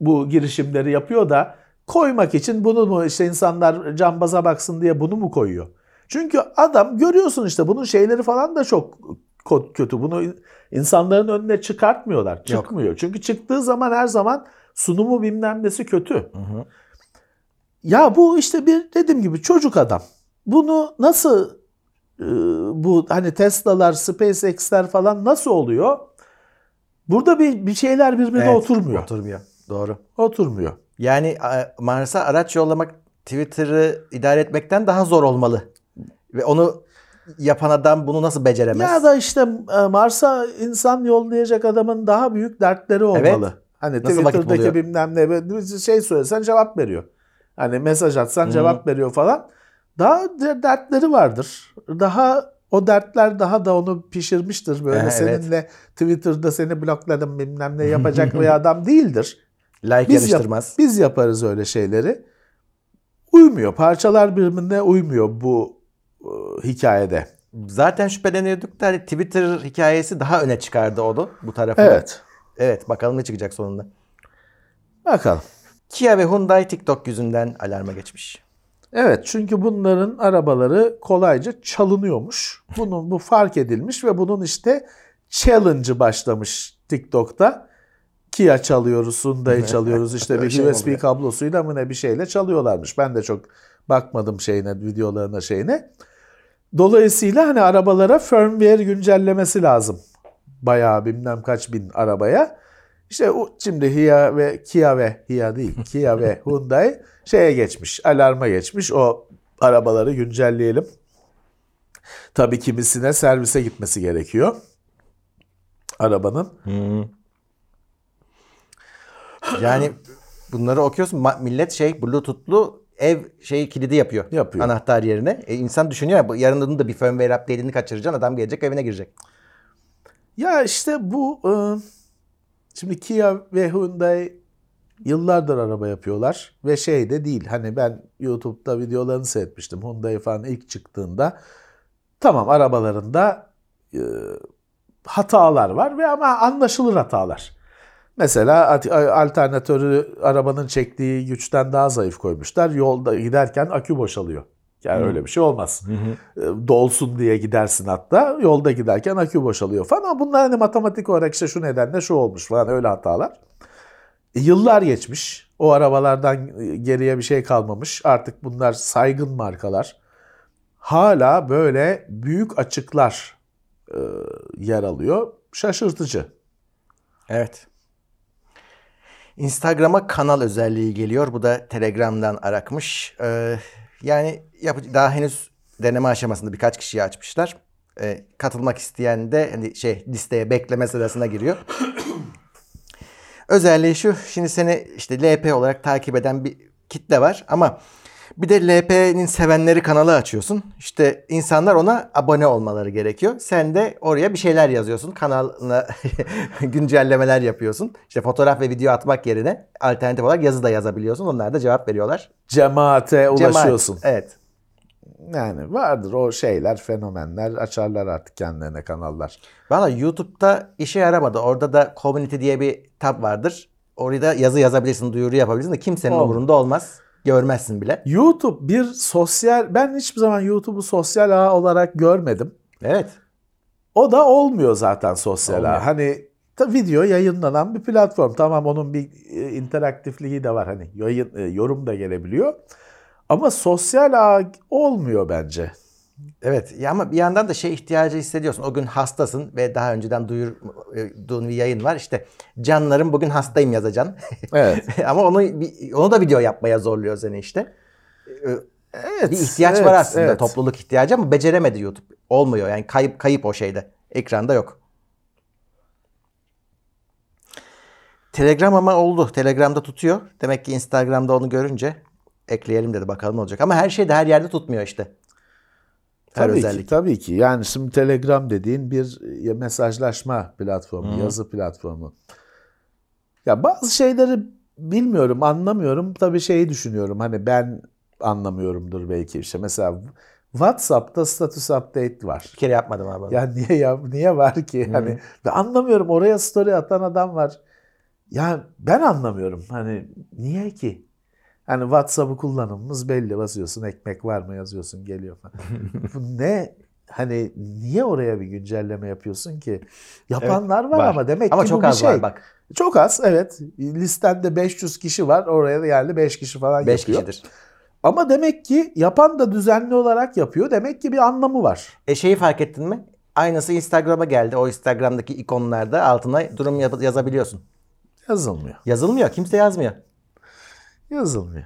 bu girişimleri yapıyor da koymak için bunu mu insanlar cambaza baksın diye bunu mu koyuyor? Çünkü adam görüyorsun bunun şeyleri falan da çok kötü. Bunu insanların önüne çıkartmıyorlar. Yok. Çıkmıyor. Çünkü çıktığı zaman her zaman sunumu bilmem nesi kötü. Hı hı. Ya bu dediğim gibi çocuk adam. Bunu nasıl bu Tesla'lar, SpaceX'ler falan nasıl oluyor? Burada bir şeyler birbirine oturmuyor. Oturmuyor. Doğru. Oturmuyor. Yani Mars'a araç yollamak Twitter'ı idare etmekten daha zor olmalı. Ve onu yapan adam bunu nasıl beceremez? Ya da Mars'a insan yollayacak adamın daha büyük dertleri olmalı. Evet. Twitter'daki bilmem ne söylesen cevap veriyor. Mesaj atsan cevap veriyor falan. Daha dertleri vardır. Daha o dertler daha da onu pişirmiştir. Böyle seninle Twitter'da seni blokladım bilmem ne yapacak bir adam değildir. Like yarıştırmaz. Biz yaparız öyle şeyleri. Uymuyor. Parçalar birbirine uymuyor bu hikayede. Zaten şüpheleniyorduk da Twitter hikayesi daha öne çıkardı onu bu tarafı. Evet. Evet, bakalım ne çıkacak sonunda. Bakalım. Kia ve Hyundai TikTok yüzünden alarma geçmiş. Evet, çünkü bunların arabaları kolayca çalınıyormuş. Bu fark edilmiş ve bunun challenge'ı başlamış TikTok'ta. Kia çalıyoruz, Hyundai çalıyoruz. Bir USB kablosuyla mı bir şeyle çalıyorlarmış. Ben de çok bakmadım videolarına . Dolayısıyla arabalara firmware güncellemesi lazım. Bayağı bilmem kaç bin arabaya. Şimdi Kia ve Hyundai geçmiş, alarma geçmiş. O arabaları güncelleyelim. Tabii kimisine servise gitmesi gerekiyor arabanın. Yani bunları okuyorsun. Millet Bluetooth'lu ev kilidi yapıyor. Anahtar yerine. İnsan düşünüyor ya, yarın da bir firmware update'ini kaçıracaksın. Adam gelecek, evine girecek. Ya bu şimdi Kia ve Hyundai yıllardır araba yapıyorlar ve de değil. Ben YouTube'da videolarını seyretmiştim. Hyundai falan ilk çıktığında tamam arabalarında hatalar var ve ama anlaşılır hatalar. Mesela alternatörü arabanın çektiği güçten daha zayıf koymuşlar. Yolda giderken akü boşalıyor. Yani öyle bir şey olmaz. Dolsun diye gidersin hatta. Yolda giderken akü boşalıyor falan. Ama bunlar hani matematik olarak işte şu nedenle şu olmuş falan öyle hatalar. Yıllar geçmiş. O arabalardan geriye bir şey kalmamış. Artık bunlar saygın markalar. Hala böyle büyük açıklar yer alıyor. Şaşırtıcı. Evet. Instagram'a kanal özelliği geliyor. Bu da Telegram'dan arakmış. Yani daha henüz deneme aşamasında birkaç kişiyi açmışlar. Katılmak isteyen de hani listeye bekleme sırasına giriyor. Özelliği şu. Şimdi seni işte LP olarak takip eden bir kitle var ama bir de LP'nin sevenleri kanalı açıyorsun. İşte insanlar ona abone olmaları gerekiyor. Sen de oraya bir şeyler yazıyorsun. Kanalına güncellemeler yapıyorsun. İşte fotoğraf ve video atmak yerine alternatif olarak yazı da yazabiliyorsun. Onlar da cevap veriyorlar. Cemaate ulaşıyorsun. Evet. Yani vardır o şeyler, fenomenler. Açarlar artık kendilerine kanallar. Valla YouTube'da işe yaramadı. Orada da community diye bir tab vardır. Orada yazı yazabilirsin, duyuru yapabilirsin de kimsenin umurunda olmaz. Görmezsin bile. YouTube bir sosyal... Ben hiçbir zaman YouTube'u sosyal ağ olarak görmedim. Evet. O da olmuyor zaten sosyal ağ. Hani video yayınlanan bir platform. Tamam onun bir interaktifliği de var. Hani yorum da gelebiliyor. Ama sosyal ağ olmuyor bence. Evet. Ya ama bir yandan da ihtiyacı hissediyorsun. O gün hastasın ve daha önceden duyurduğun bir yayın var. İşte canlarım bugün hastayım yazacaksın. Evet. Ama onu da video yapmaya zorluyor seni işte. Evet. Bir ihtiyaç var aslında. Evet. Topluluk ihtiyacı ama beceremedi YouTube. Olmuyor. Yani kayıp o şeyde. Ekranda yok. Telegram ama oldu. Telegram'da tutuyor. Demek ki Instagram'da onu görünce ekleyelim dedi. Bakalım olacak. Ama her şey de her yerde tutmuyor işte. Tabii ki. Yani şimdi Telegram dediğin bir mesajlaşma platformu, yazı platformu. Ya bazı şeyleri bilmiyorum, anlamıyorum. Tabii düşünüyorum. Hani ben anlamıyorumdur belki mesela WhatsApp'ta status update var. Bir kere yapmadım abi. Ya niye var ki? Hani ben anlamıyorum. Oraya story atan adam var. Ya ben anlamıyorum. Hani niye ki? Hani WhatsApp'ı kullanımımız belli. Basıyorsun ekmek var mı yazıyorsun geliyor falan. Bu ne? Hani niye oraya bir güncelleme yapıyorsun ki? Yapanlar var ama demek ama ki bu bir şey. Ama çok az var bak. Çok az evet. Listende 500 kişi var. Oraya da yerli 5 kişi falan yapıyor. 5 kişidir. Ama demek ki yapan da düzenli olarak yapıyor. Demek ki bir anlamı var. Şeyi fark ettin mi? Aynısı Instagram'a geldi. O Instagram'daki ikonlarda altına durum yazabiliyorsun. Yazılmıyor. Yazılmıyor. Kimse yazmıyor. Yazılmıyor.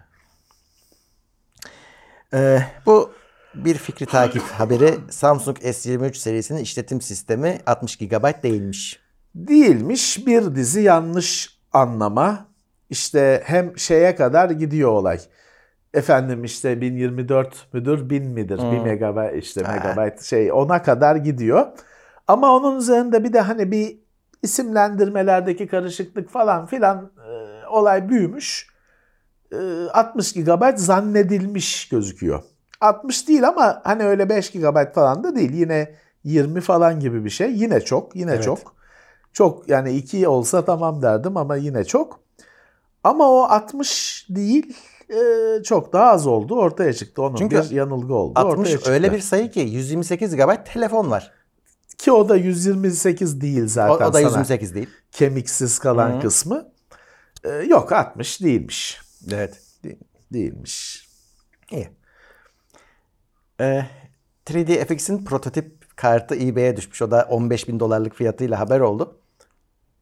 Bu bir fikri takip haberi. Samsung S23 serisinin işletim sistemi 60 GB değilmiş. Değilmiş. Bir dizi yanlış anlama. İşte hem şeye kadar gidiyor olay. Efendim 1024 müdür, 1000 midir? 1 MB megabayt ona kadar gidiyor. Ama onun üzerinde bir de bir isimlendirmelerdeki karışıklık falan filan olay büyümüş. 60 GB zannedilmiş gözüküyor. 60 değil ama öyle 5 GB falan da değil. Yine 20 falan gibi bir şey. Yine çok. Yine evet. Çok. Çok 2 olsa tamam derdim ama yine çok. Ama o 60 değil çok daha az oldu. Ortaya çıktı. Onun çünkü bir yanılgı oldu. 60 öyle bir sayı ki 128 GB telefon var. Ki o da 128 değil zaten. O da 128 sana değil. Kemiksiz kalan kısmı. Yok 60 değilmiş. Evet. Değilmiş. İyi. 3D FX'in prototip kartı eBay'e düşmüş. O da $15,000 fiyatıyla haber oldu.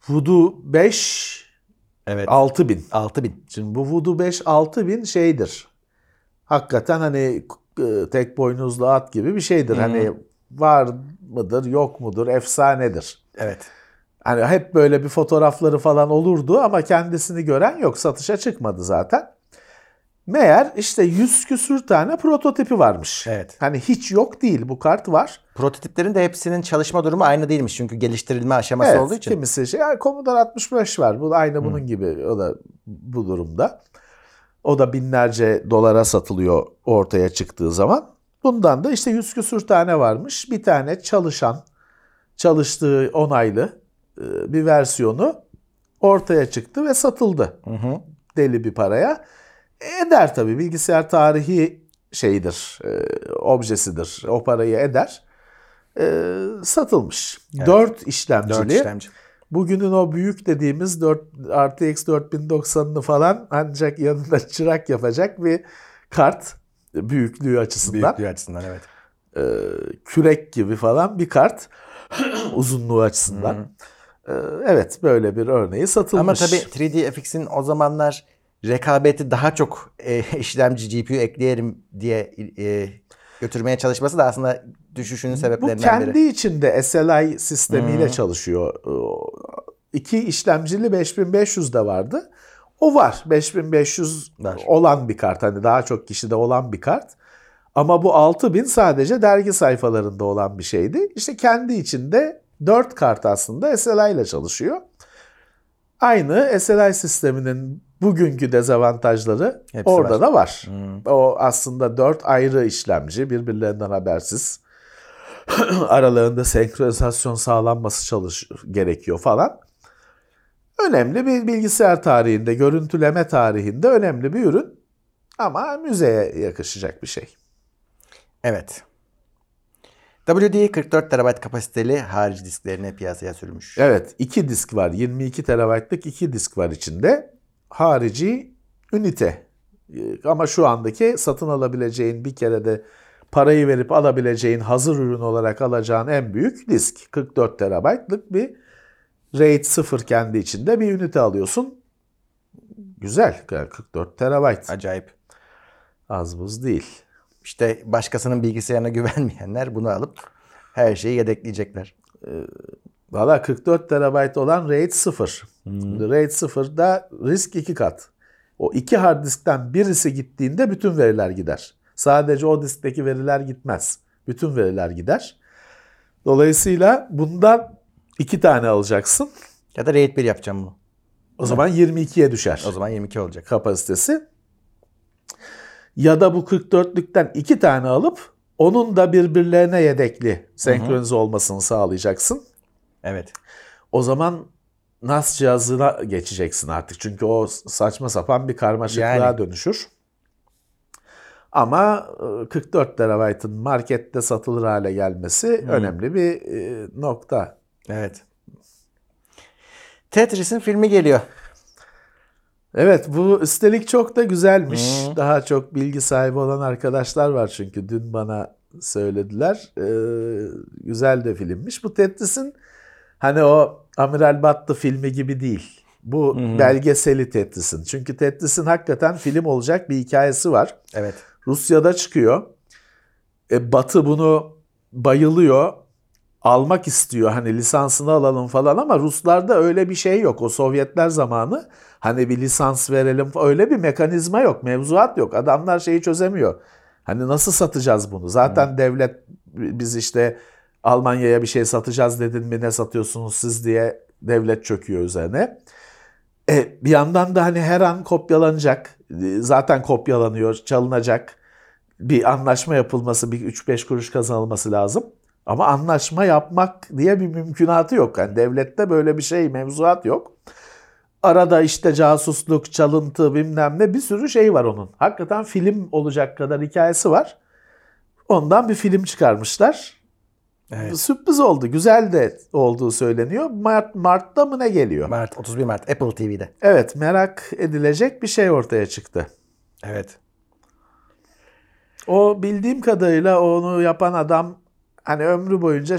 Voodoo 5 evet. 6.000. Şimdi bu Voodoo 5 6.000 şeydir. Hakikaten tek boynuzlu at gibi bir şeydir. Var mıdır yok mudur efsanedir. Evet. Hep böyle bir fotoğrafları falan olurdu ama kendisini gören yok. Satışa çıkmadı zaten. Meğer 100 küsür tane prototipi varmış. Evet. Hiç yok değil bu kart var. Prototiplerin de hepsinin çalışma durumu aynı değilmiş. Çünkü geliştirilme aşaması olduğu için. Kimisi Commodore 65 var. Bu aynı bunun gibi. O da bu durumda. O da binlerce dolara satılıyor ortaya çıktığı zaman. Bundan da 100 küsür tane varmış. Bir tane çalıştığı onaylı bir versiyonu ortaya çıktı ve satıldı. Deli bir paraya. Eder tabii bilgisayar tarihi şeyidir, objesidir. O parayı eder. Satılmış. Evet. 4 işlemcili. 4 işlemci. Bugünün o büyük dediğimiz 4, RTX 4090'ını falan ancak yanında çırak yapacak bir kart büyüklüğü açısından. Büyüklüğü açısından, evet. Kürek gibi falan bir kart uzunluğu açısından. Evet, böyle bir örneği satılmış. Ama tabii 3DFX'in o zamanlar rekabeti daha çok işlemci GPU ekleyelim diye götürmeye çalışması da aslında düşüşünün sebeplerinden biri. Bu kendi içinde SLI sistemiyle çalışıyor. İki işlemcili 5500 de vardı. O var. 5500 var. Olan bir kart. Hani daha çok kişide olan bir kart. Ama bu 6000 sadece dergi sayfalarında olan bir şeydi. İşte kendi içinde 4 kart aslında SLI ile çalışıyor. Aynı SLI sisteminin bugünkü dezavantajları hepsi orada var. Da var. O aslında 4 ayrı işlemci, birbirlerinden habersiz. Aralarında senkronizasyon sağlanması gerekiyor falan. Önemli bir bilgisayar tarihinde, görüntüleme tarihinde önemli bir ürün. Ama müzeye yakışacak bir şey. Evet. WD 44 TB kapasiteli harici disklerini piyasaya sürmüş. Evet, 2 disk var. 22 TB'lık 2 disk var içinde. Harici ünite. Ama şu andaki satın alabileceğin, bir kere de parayı verip alabileceğin, hazır ürün olarak alacağın en büyük disk. 44 TB'lık bir RAID 0 kendi içinde bir ünite alıyorsun. Güzel. 44 TB. Acayip. Az buz değil. İşte başkasının bilgisayarına güvenmeyenler bunu alıp her şeyi yedekleyecekler. Valla 44 TB olan RAID 0. RAID 0'da risk 2 kat. O 2 hard diskten birisi gittiğinde bütün veriler gider. Sadece o diskteki veriler gitmez. Bütün veriler gider. Dolayısıyla bundan 2 tane alacaksın. Ya da RAID 1 yapacağım bunu. O zaman 22'ye düşer. O zaman 22 olacak kapasitesi. Ya da bu 44'lükten 2 tane alıp onun da birbirlerine yedekli senkronize olmasını sağlayacaksın. Evet. O zaman NAS cihazına geçeceksin artık. Çünkü o saçma sapan bir karmaşıklığa dönüşür. Ama 44 TB'ın markette satılır hale gelmesi önemli bir nokta. Evet. Tetris'in filmi geliyor. Evet, bu üstelik çok da güzelmiş. Daha çok bilgi sahibi olan arkadaşlar var çünkü dün bana söylediler. Güzel de filmmiş. Bu Tetris'in hani o Amiral Battı filmi gibi değil. Bu belgeseli Tetris'in. Çünkü Tetris'in hakikaten film olacak bir hikayesi var. Evet. Rusya'da çıkıyor. Batı bunu bayılıyor. Almak istiyor, hani lisansını alalım falan, ama Ruslarda öyle bir şey yok. O Sovyetler zamanı hani bir lisans verelim, öyle bir mekanizma yok, mevzuat yok. Adamlar şeyi çözemiyor. Hani nasıl satacağız bunu? Zaten devlet, biz işte Almanya'ya bir şey satacağız dedin mi, ne satıyorsunuz siz diye devlet çöküyor üzerine. Bir yandan da hani her an kopyalanacak, zaten kopyalanıyor, çalınacak. Bir anlaşma yapılması, bir 3-5 kuruş kazanılması lazım. Ama anlaşma yapmak diye bir mümkünatı yok. Yani devlette böyle bir şey, mevzuat yok. Arada işte casusluk, çalıntı, bilmem ne, bir sürü şey var onun. Hakikaten film olacak kadar hikayesi var. Ondan bir film çıkarmışlar. Evet. Sürpriz oldu. Güzel de olduğu söyleniyor. Mart'ta mı ne geliyor? Mart, 31 Mart Apple TV'de. Evet, merak edilecek bir şey ortaya çıktı. Evet. O bildiğim kadarıyla onu yapan adam hani ömrü boyunca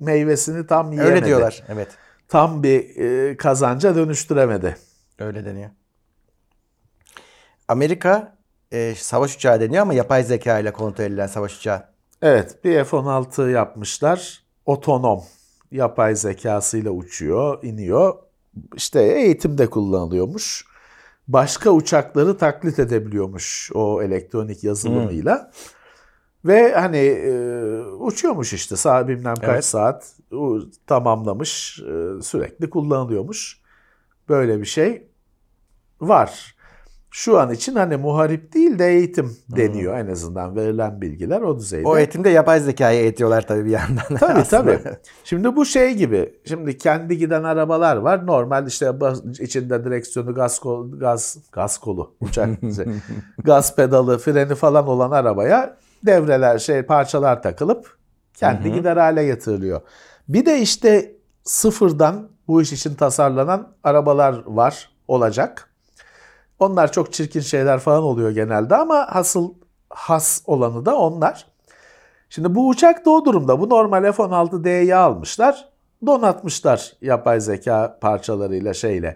meyvesini tam yiyemedi. Öyle diyorlar. Evet. Tam bir kazanca dönüştüremedi. Öyle deniyor. Amerika savaş uçağı deniyor ama yapay zeka ile kontrol edilen savaş uçağı. Evet, bir F-16 yapmışlar. Otonom. Yapay zekasıyla uçuyor, iniyor. İşte eğitimde kullanılıyormuş. Başka uçakları taklit edebiliyormuş o elektronik yazılımıyla. Ve hani uçuyormuş işte bilmem kaç saat tamamlamış, sürekli kullanılıyormuş. Böyle bir şey var. şu an için hani muharip değil de eğitim deniyor. En azından verilen bilgiler o düzeyde. O eğitimde yapay zekayı eğitiyorlar tabii bir yandan. Tabii. Şimdi bu şey gibi. Şimdi kendi giden arabalar var. Normal işte içinde direksiyonu, gaz kolu, uçak gaz pedalı, freni falan olan arabaya devreler, parçalar takılıp kendi gider hale getiriliyor. Bir de işte sıfırdan bu iş için tasarlanan arabalar var, olacak. Onlar çok çirkin şeyler falan oluyor genelde ama asıl has olanı da onlar. Şimdi bu uçak da o durumda. Bu normal F-16D'yi almışlar, donatmışlar yapay zeka parçalarıyla .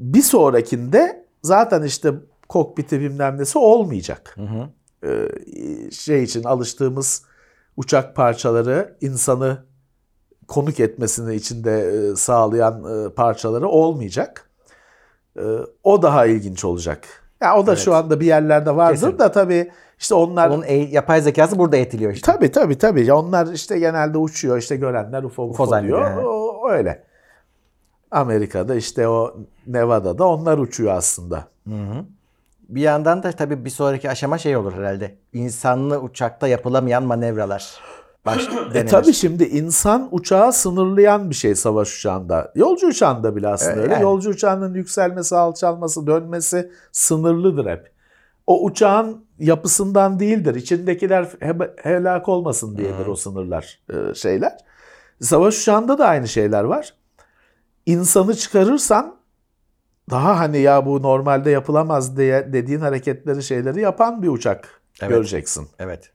Bir sonrakinde zaten işte kokpiti bilmem nesi olmayacak. İçin alıştığımız uçak parçaları, insanı konuk etmesini içinde sağlayan parçaları olmayacak. O daha ilginç olacak. Yani o da şu anda bir yerlerde vardır. Kesin. Da tabii işte onlar... Bunun yapay zekası burada eğitiliyor işte. Tabii. Onlar işte genelde uçuyor. İşte görenler UFO diyor. Öyle. Amerika'da işte o Nevada'da onlar uçuyor aslında. Hı-hı. Bir yandan da tabii bir sonraki aşama olur herhalde. İnsanlı uçakta yapılamayan manevralar. Tabii şimdi insan uçağı sınırlayan bir şey savaş uçağında. Yolcu uçağında bile aslında öyle. Yolcu uçağının yükselmesi, alçalması, dönmesi sınırlıdır hep. O uçağın yapısından değildir. İçindekiler helak olmasın diyedir o sınırlar, şeyler. Savaş uçağında da aynı şeyler var. İnsanı çıkarırsan daha hani ya bu normalde yapılamaz diye dediğin hareketleri, şeyleri yapan bir uçak göreceksin. Evet.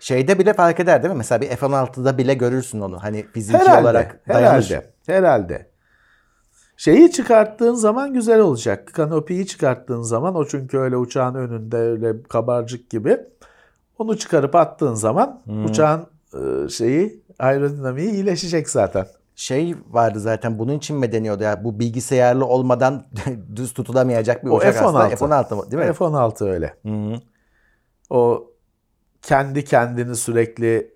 Şeyde bile fark eder değil mi? Mesela bir F-16'da bile görürsün onu. Hani fiziki olarak dayanır. Herhalde. Şeyi çıkarttığın zaman güzel olacak. Kanopiyi çıkarttığın zaman o çünkü öyle uçağın önünde öyle kabarcık gibi. Onu çıkarıp attığın zaman uçağın aerodinamiği iyileşecek zaten. Vardı zaten bunun için mi deniyordu ya? Bu bilgisayarlı olmadan düz tutulamayacak bir uçak F-16. Aslında. F-16 değil mi? F-16 öyle. Hı-hı. O kendi kendini sürekli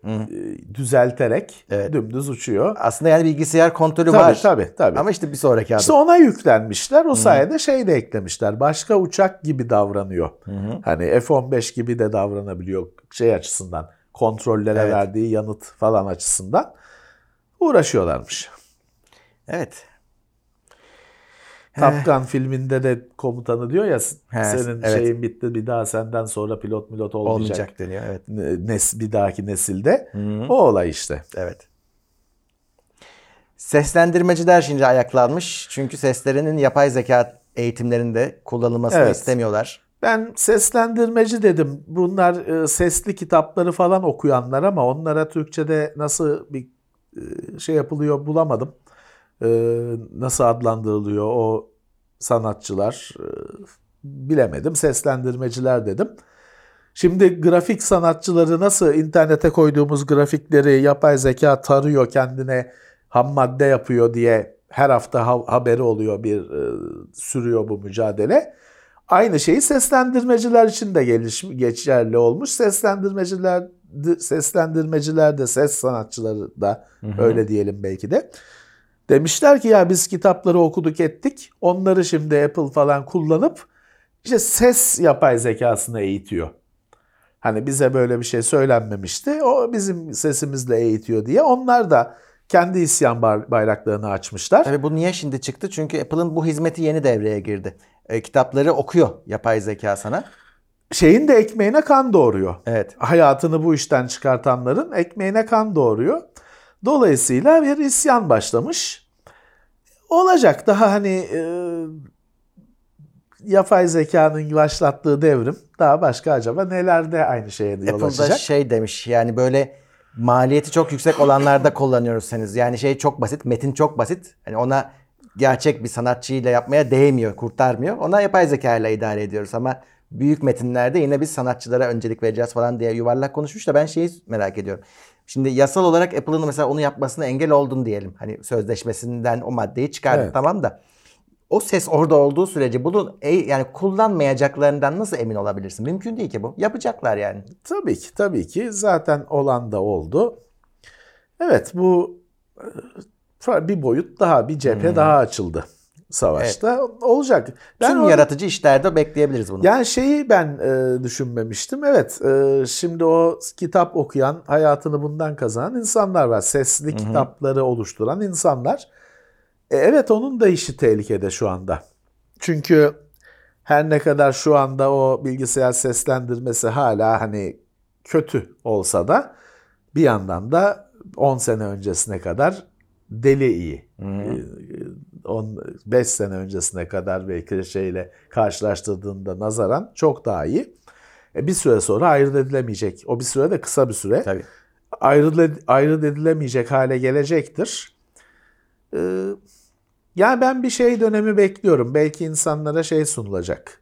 düzelterek dümdüz uçuyor. Aslında yani bilgisayar kontrolü var. Tabii. Ama işte bir sonraki adım. İşte ona yüklenmişler. O sayede de eklemişler. Başka uçak gibi davranıyor. Hı-hı. Hani F-15 gibi de davranabiliyor açısından. Kontrollere verdiği yanıt falan açısından. Uğraşıyorlarmış. Evet. Tapkan filminde de komutanı diyor ya senin şeyin bitti, bir daha senden sonra pilot olmayacak deniyor. Evet. Bir dahaki nesilde. O olay işte. Evet. Seslendirmeciler şimdi ayaklanmış. Çünkü seslerinin yapay zeka eğitimlerinde kullanılmasını istemiyorlar. Ben seslendirmeci dedim. Bunlar sesli kitapları falan okuyanlar ama onlara Türkçe'de nasıl bir yapılıyor bulamadım. Nasıl adlandırılıyor o sanatçılar bilemedim. Seslendirmeciler dedim. Şimdi grafik sanatçıları nasıl internete koyduğumuz grafikleri yapay zeka tarıyor, kendine ham madde yapıyor diye her hafta haberi oluyor, sürüyor bu mücadele. Aynı şeyi seslendirmeciler için de geçerli olmuş. Seslendirmeciler de, ses sanatçıları da öyle diyelim belki de. Demişler ki ya biz kitapları okuduk ettik. Onları şimdi Apple falan kullanıp işte ses yapay zekasını eğitiyor. Hani bize böyle bir şey söylenmemişti. O bizim sesimizle eğitiyor diye. Onlar da kendi isyan bayraklarını açmışlar. Tabii bu niye şimdi çıktı? Çünkü Apple'ın bu hizmeti yeni devreye girdi. Kitapları okuyor yapay zeka sana. Şeyin de ekmeğine kan doğuruyor. Evet. Hayatını bu işten çıkartanların ekmeğine kan doğuruyor. Dolayısıyla bir isyan başlamış. Olacak daha hani yapay zekanın başlattığı devrim daha başka acaba nelerde aynı şeye yol açacak? Apple'da demiş yani böyle maliyeti çok yüksek olanlarda kullanıyorsanız yani çok basit, metin çok basit. Hani ona gerçek bir sanatçıyla yapmaya değmiyor, kurtarmıyor. Ona yapay zekayla idare ediyoruz ama büyük metinlerde yine biz sanatçılara öncelik vereceğiz falan diye yuvarlak konuşmuş da ben merak ediyorum. Şimdi yasal olarak Apple'ın mesela onu yapmasına engel oldun diyelim. Hani sözleşmesinden o maddeyi çıkardık tamam da. O ses orada olduğu sürece bunu kullanmayacaklarından nasıl emin olabilirsin? Mümkün değil ki bu. Yapacaklar yani. Tabii ki. Zaten olan da oldu. Evet bu bir boyut daha, bir cephe daha açıldı. savaşta olacak. Tüm yaratıcı işlerde bekleyebiliriz bunu. Yani şeyi ben düşünmemiştim. Evet, şimdi o kitap okuyan, hayatını bundan kazanan insanlar var. Sesli kitapları oluşturan insanlar. Evet, onun da işi tehlikede şu anda. Çünkü her ne kadar şu anda o bilgisayar seslendirmesi hala hani kötü olsa da bir yandan da 10 sene öncesine kadar deli iyi. 5 sene öncesine kadar belki şeyle karşılaştırdığında nazaran çok daha iyi. Bir süre sonra ayırt edilemeyecek. O bir süre de kısa bir süre. Tabii. Ayırt edilemeyecek hale gelecektir. Yani ben bir şey dönemi bekliyorum. Belki insanlara şey sunulacak.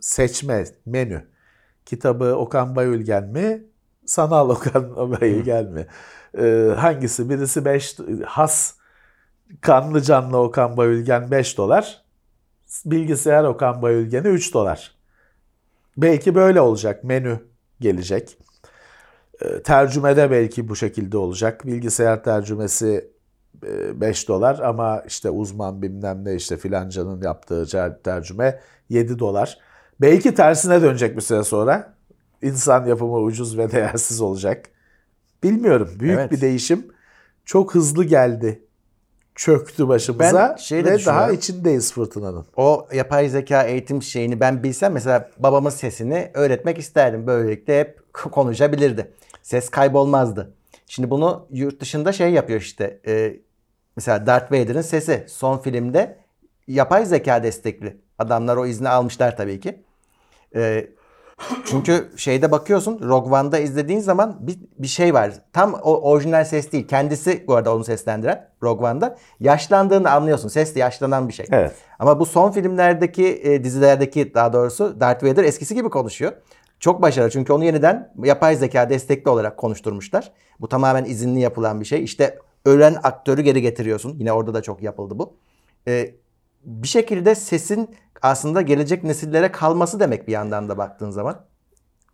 Seçme, menü. Kitabı Okan Bayülgen mi? Sanal Okan Bayülgen mi? Hangisi? Birisi 5 has kanlı canlı Okan Bayülgen $5. Bilgisayar Okan Bayülgen'i $3. Belki böyle olacak. Menü gelecek. Tercümede belki bu şekilde olacak. Bilgisayar tercümesi $5 ama işte uzman bilmem ne işte filancanın yaptığı tercüme $7. Belki tersine dönecek bir süre sonra. İnsan yapımı ucuz ve değersiz olacak. Bilmiyorum. Büyük bir değişim. Çok hızlı geldi. Çöktü başımıza ve daha içindeyiz fırtınanın. O yapay zeka eğitim şeyini ben bilsem mesela babamın sesini öğretmek isterdim. Böylelikle hep konuşabilirdi. Ses kaybolmazdı. Şimdi bunu yurt dışında şey yapıyor işte. Mesela Darth Vader'ın sesi son filmde yapay zeka destekli. Adamlar o izni almışlar tabii ki. Çünkü şeyde bakıyorsun Rogue One'da izlediğin zaman bir şey var. Tam o orijinal ses değil. Kendisi bu arada onu seslendiren Rogue One'da yaşlandığını anlıyorsun. Ses de yaşlanan bir şey. Evet. Ama bu son filmlerdeki dizilerdeki daha doğrusu Darth Vader eskisi gibi konuşuyor. Çok başarılı çünkü onu yeniden yapay zeka destekli olarak konuşturmuşlar. Bu tamamen izinli yapılan bir şey. İşte ölen aktörü geri getiriyorsun. Yine orada da çok yapıldı bu. Bir şekilde sesin aslında gelecek nesillere kalması demek bir yandan da baktığın zaman.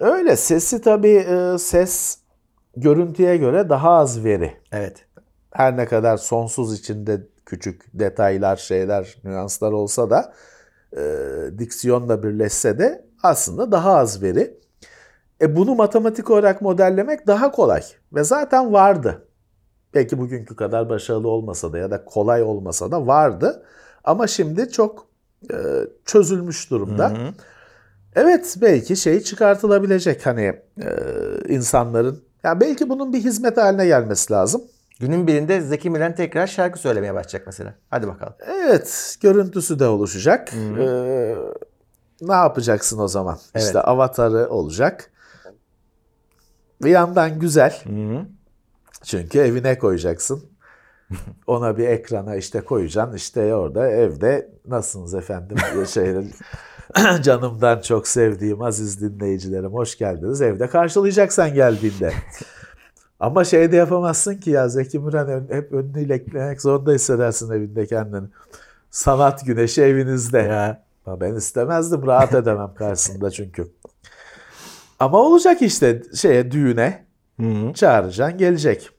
Öyle sesi tabii ses görüntüye göre daha az veri. Evet. Her ne kadar sonsuz içinde küçük detaylar, şeyler, nüanslar olsa da diksiyonla birleşse de aslında daha az veri. Bunu matematik olarak modellemek daha kolay ve zaten vardı. Belki bugünkü kadar başarılı olmasa da ya da kolay olmasa da vardı. Ama şimdi çok çözülmüş durumda. Hı-hı. Evet belki şey çıkartılabilecek hani insanların. Yani belki bunun bir hizmet haline gelmesi lazım. Günün birinde Zeki Müren tekrar şarkı söylemeye başlayacak mesela. Hadi bakalım. Evet görüntüsü de oluşacak. Ne yapacaksın o zaman? Evet. İşte avatarı olacak. Bir yandan güzel. Hı-hı. Çünkü evine koyacaksın. Ona bir ekrana işte koyacaksın. İşte orada evde nasılsınız efendim? Canımdan çok sevdiğim aziz dinleyicilerim hoş geldiniz. Evde karşılayacaksan geldiğinde. Ama şey de yapamazsın ki ya Zeki Müren hep önünü iliklemek zorunda hissedersin evinde kendini. Sanat güneşi evinizde ya. Ben istemezdim rahat edemem karşısında çünkü. Ama olacak işte şeye düğüne çağıracaksın gelecek.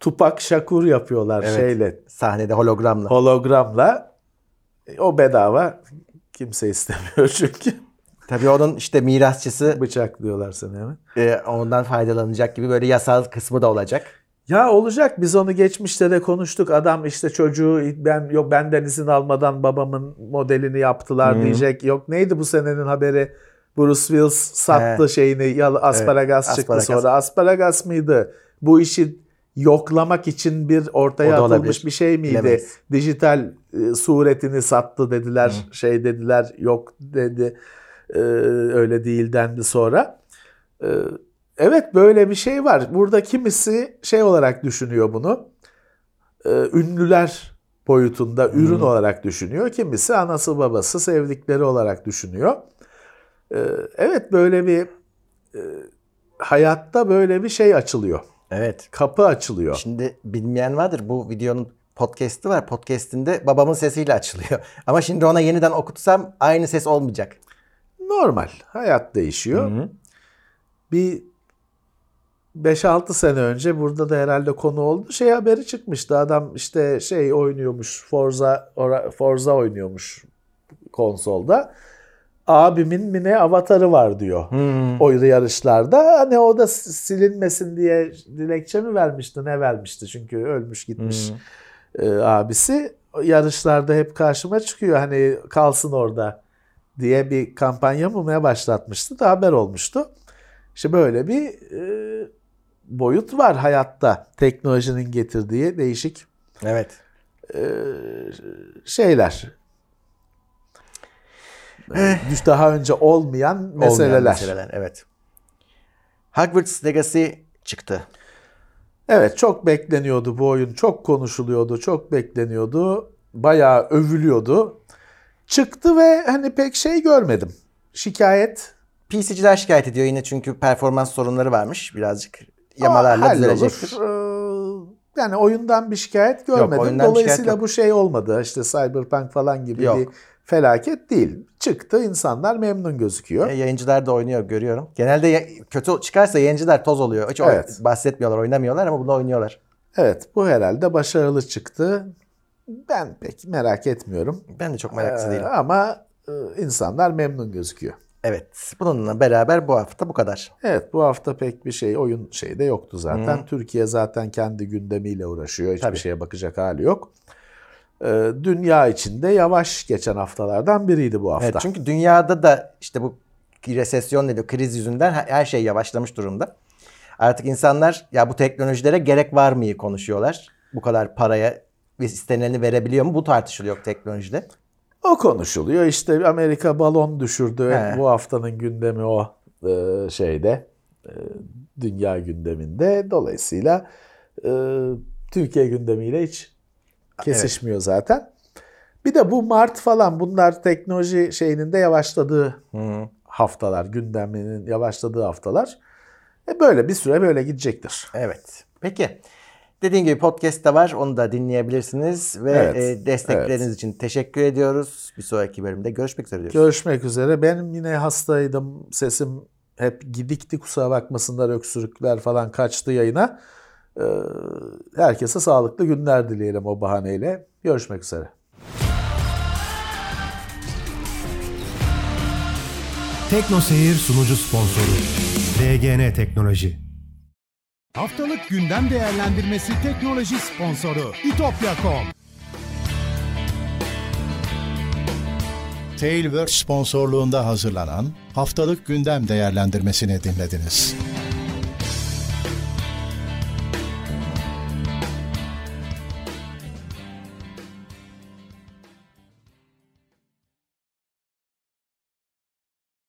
Tupak Şakur yapıyorlar şeyle. Sahnede hologramla. Hologramla. O bedava. Kimse istemiyor çünkü. Tabii onun işte mirasçısı. Bıçaklıyorlar seni hemen. Ondan faydalanacak gibi böyle yasal kısmı da olacak. Ya olacak. Biz onu geçmişte de konuştuk. Adam işte çocuğu benden izin almadan babamın modelini yaptılar diyecek. Yok neydi bu senenin haberi? Bruce Willis sattı şeyini. Asparagas çıktı sonra. Asparagas mıydı? Bu işi yoklamak için bir ortaya atılmış olabilir. Bir şey miydi? Bilemeyiz. Dijital suretini sattı dediler. Şey dediler yok dedi. Öyle değil dendi sonra. Evet böyle bir şey var. Burada kimisi şey olarak düşünüyor bunu. Ünlüler boyutunda ürün olarak düşünüyor. Kimisi anası babası sevdikleri olarak düşünüyor. Evet böyle bir hayatta böyle bir şey açılıyor. Evet. Kapı açılıyor. Şimdi bilmeyen vardır. Bu videonun podcast'ı var. Podcast'inde babamın sesiyle açılıyor. Ama şimdi ona yeniden okutsam aynı ses olmayacak. Normal. Hayat değişiyor. Bir 5-6 sene önce burada da herhalde konu oldu. Şey haberi çıkmıştı. Adam işte şey oynuyormuş. Forza oynuyormuş konsolda. Abimin mine avatarı var diyor. Oylu yarışlarda. Hani o da silinmesin diye dilekçe mi vermişti? Ne vermişti? Çünkü ölmüş gitmiş abisi. Yarışlarda hep karşıma çıkıyor. Hani kalsın orada diye bir kampanya mı başlatmıştı da haber olmuştu. İşte böyle bir boyut var hayatta. Teknolojinin getirdiği değişik şeyler. Daha önce olmayan meseleler. Evet. Hogwarts Legacy çıktı. Evet, çok bekleniyordu bu oyun. Çok konuşuluyordu, çok bekleniyordu. Bayağı övülüyordu. Çıktı ve hani pek şey görmedim. Şikayet. PC'ciler şikayet ediyor yine çünkü performans sorunları varmış. Birazcık yamalarla düzelecektir. Yani oyundan bir şikayet görmedim. Yok, dolayısıyla bu şey olmadı. İşte Cyberpunk falan gibi bir felaket değil. Çıktı, insanlar memnun gözüküyor. Yayıncılar da oynuyor, görüyorum. Genelde kötü çıkarsa yayıncılar toz oluyor. Hiç bahsetmiyorlar, oynamıyorlar ama bunu oynuyorlar. Evet, bu herhalde başarılı çıktı. Ben pek merak etmiyorum. Ben de çok meraklısı değilim. Ama insanlar memnun gözüküyor. Evet. Bununla beraber bu hafta bu kadar. Evet. Bu hafta pek bir şey, oyun şeyi de yoktu zaten. Türkiye zaten kendi gündemiyle uğraşıyor. Hiçbir şeye bakacak hali yok. Dünya içinde yavaş geçen haftalardan biriydi bu hafta. Evet, çünkü dünyada da işte bu resesyon dediği kriz yüzünden her şey yavaşlamış durumda. Artık insanlar ya bu teknolojilere gerek var mıyı konuşuyorlar. Bu kadar paraya istenileni verebiliyor mu? Bu tartışılıyor teknolojide. O konuşuluyor. İşte Amerika balon düşürdü. Bu haftanın gündemi o şeyde. Dünya gündeminde. Dolayısıyla Türkiye gündemiyle hiç kesişmiyor zaten. Bir de bu Mart falan, bunlar teknoloji şeyinin de yavaşladığı haftalar. Gündeminin yavaşladığı haftalar. Böyle bir süre böyle gidecektir. Evet. Peki. Dediğim gibi podcast da var. Onu da dinleyebilirsiniz. Ve destekleriniz için teşekkür ediyoruz. Bir sonraki bölümde görüşmek üzere diyoruz. Görüşmek üzere. Benim yine hastaydım. Sesim hep gidikti. Kusura bakmasınlar, öksürükler falan kaçtı yayına. Herkese sağlıklı günler dileyelim o bahaneyle. Görüşmek üzere. Teknosehir sunucu sponsoru DGN Teknoloji. Haftalık gündem değerlendirmesi teknoloji sponsoru İtopya.com. Tailverse sponsorluğunda hazırlanan haftalık gündem değerlendirmesini dinlediniz.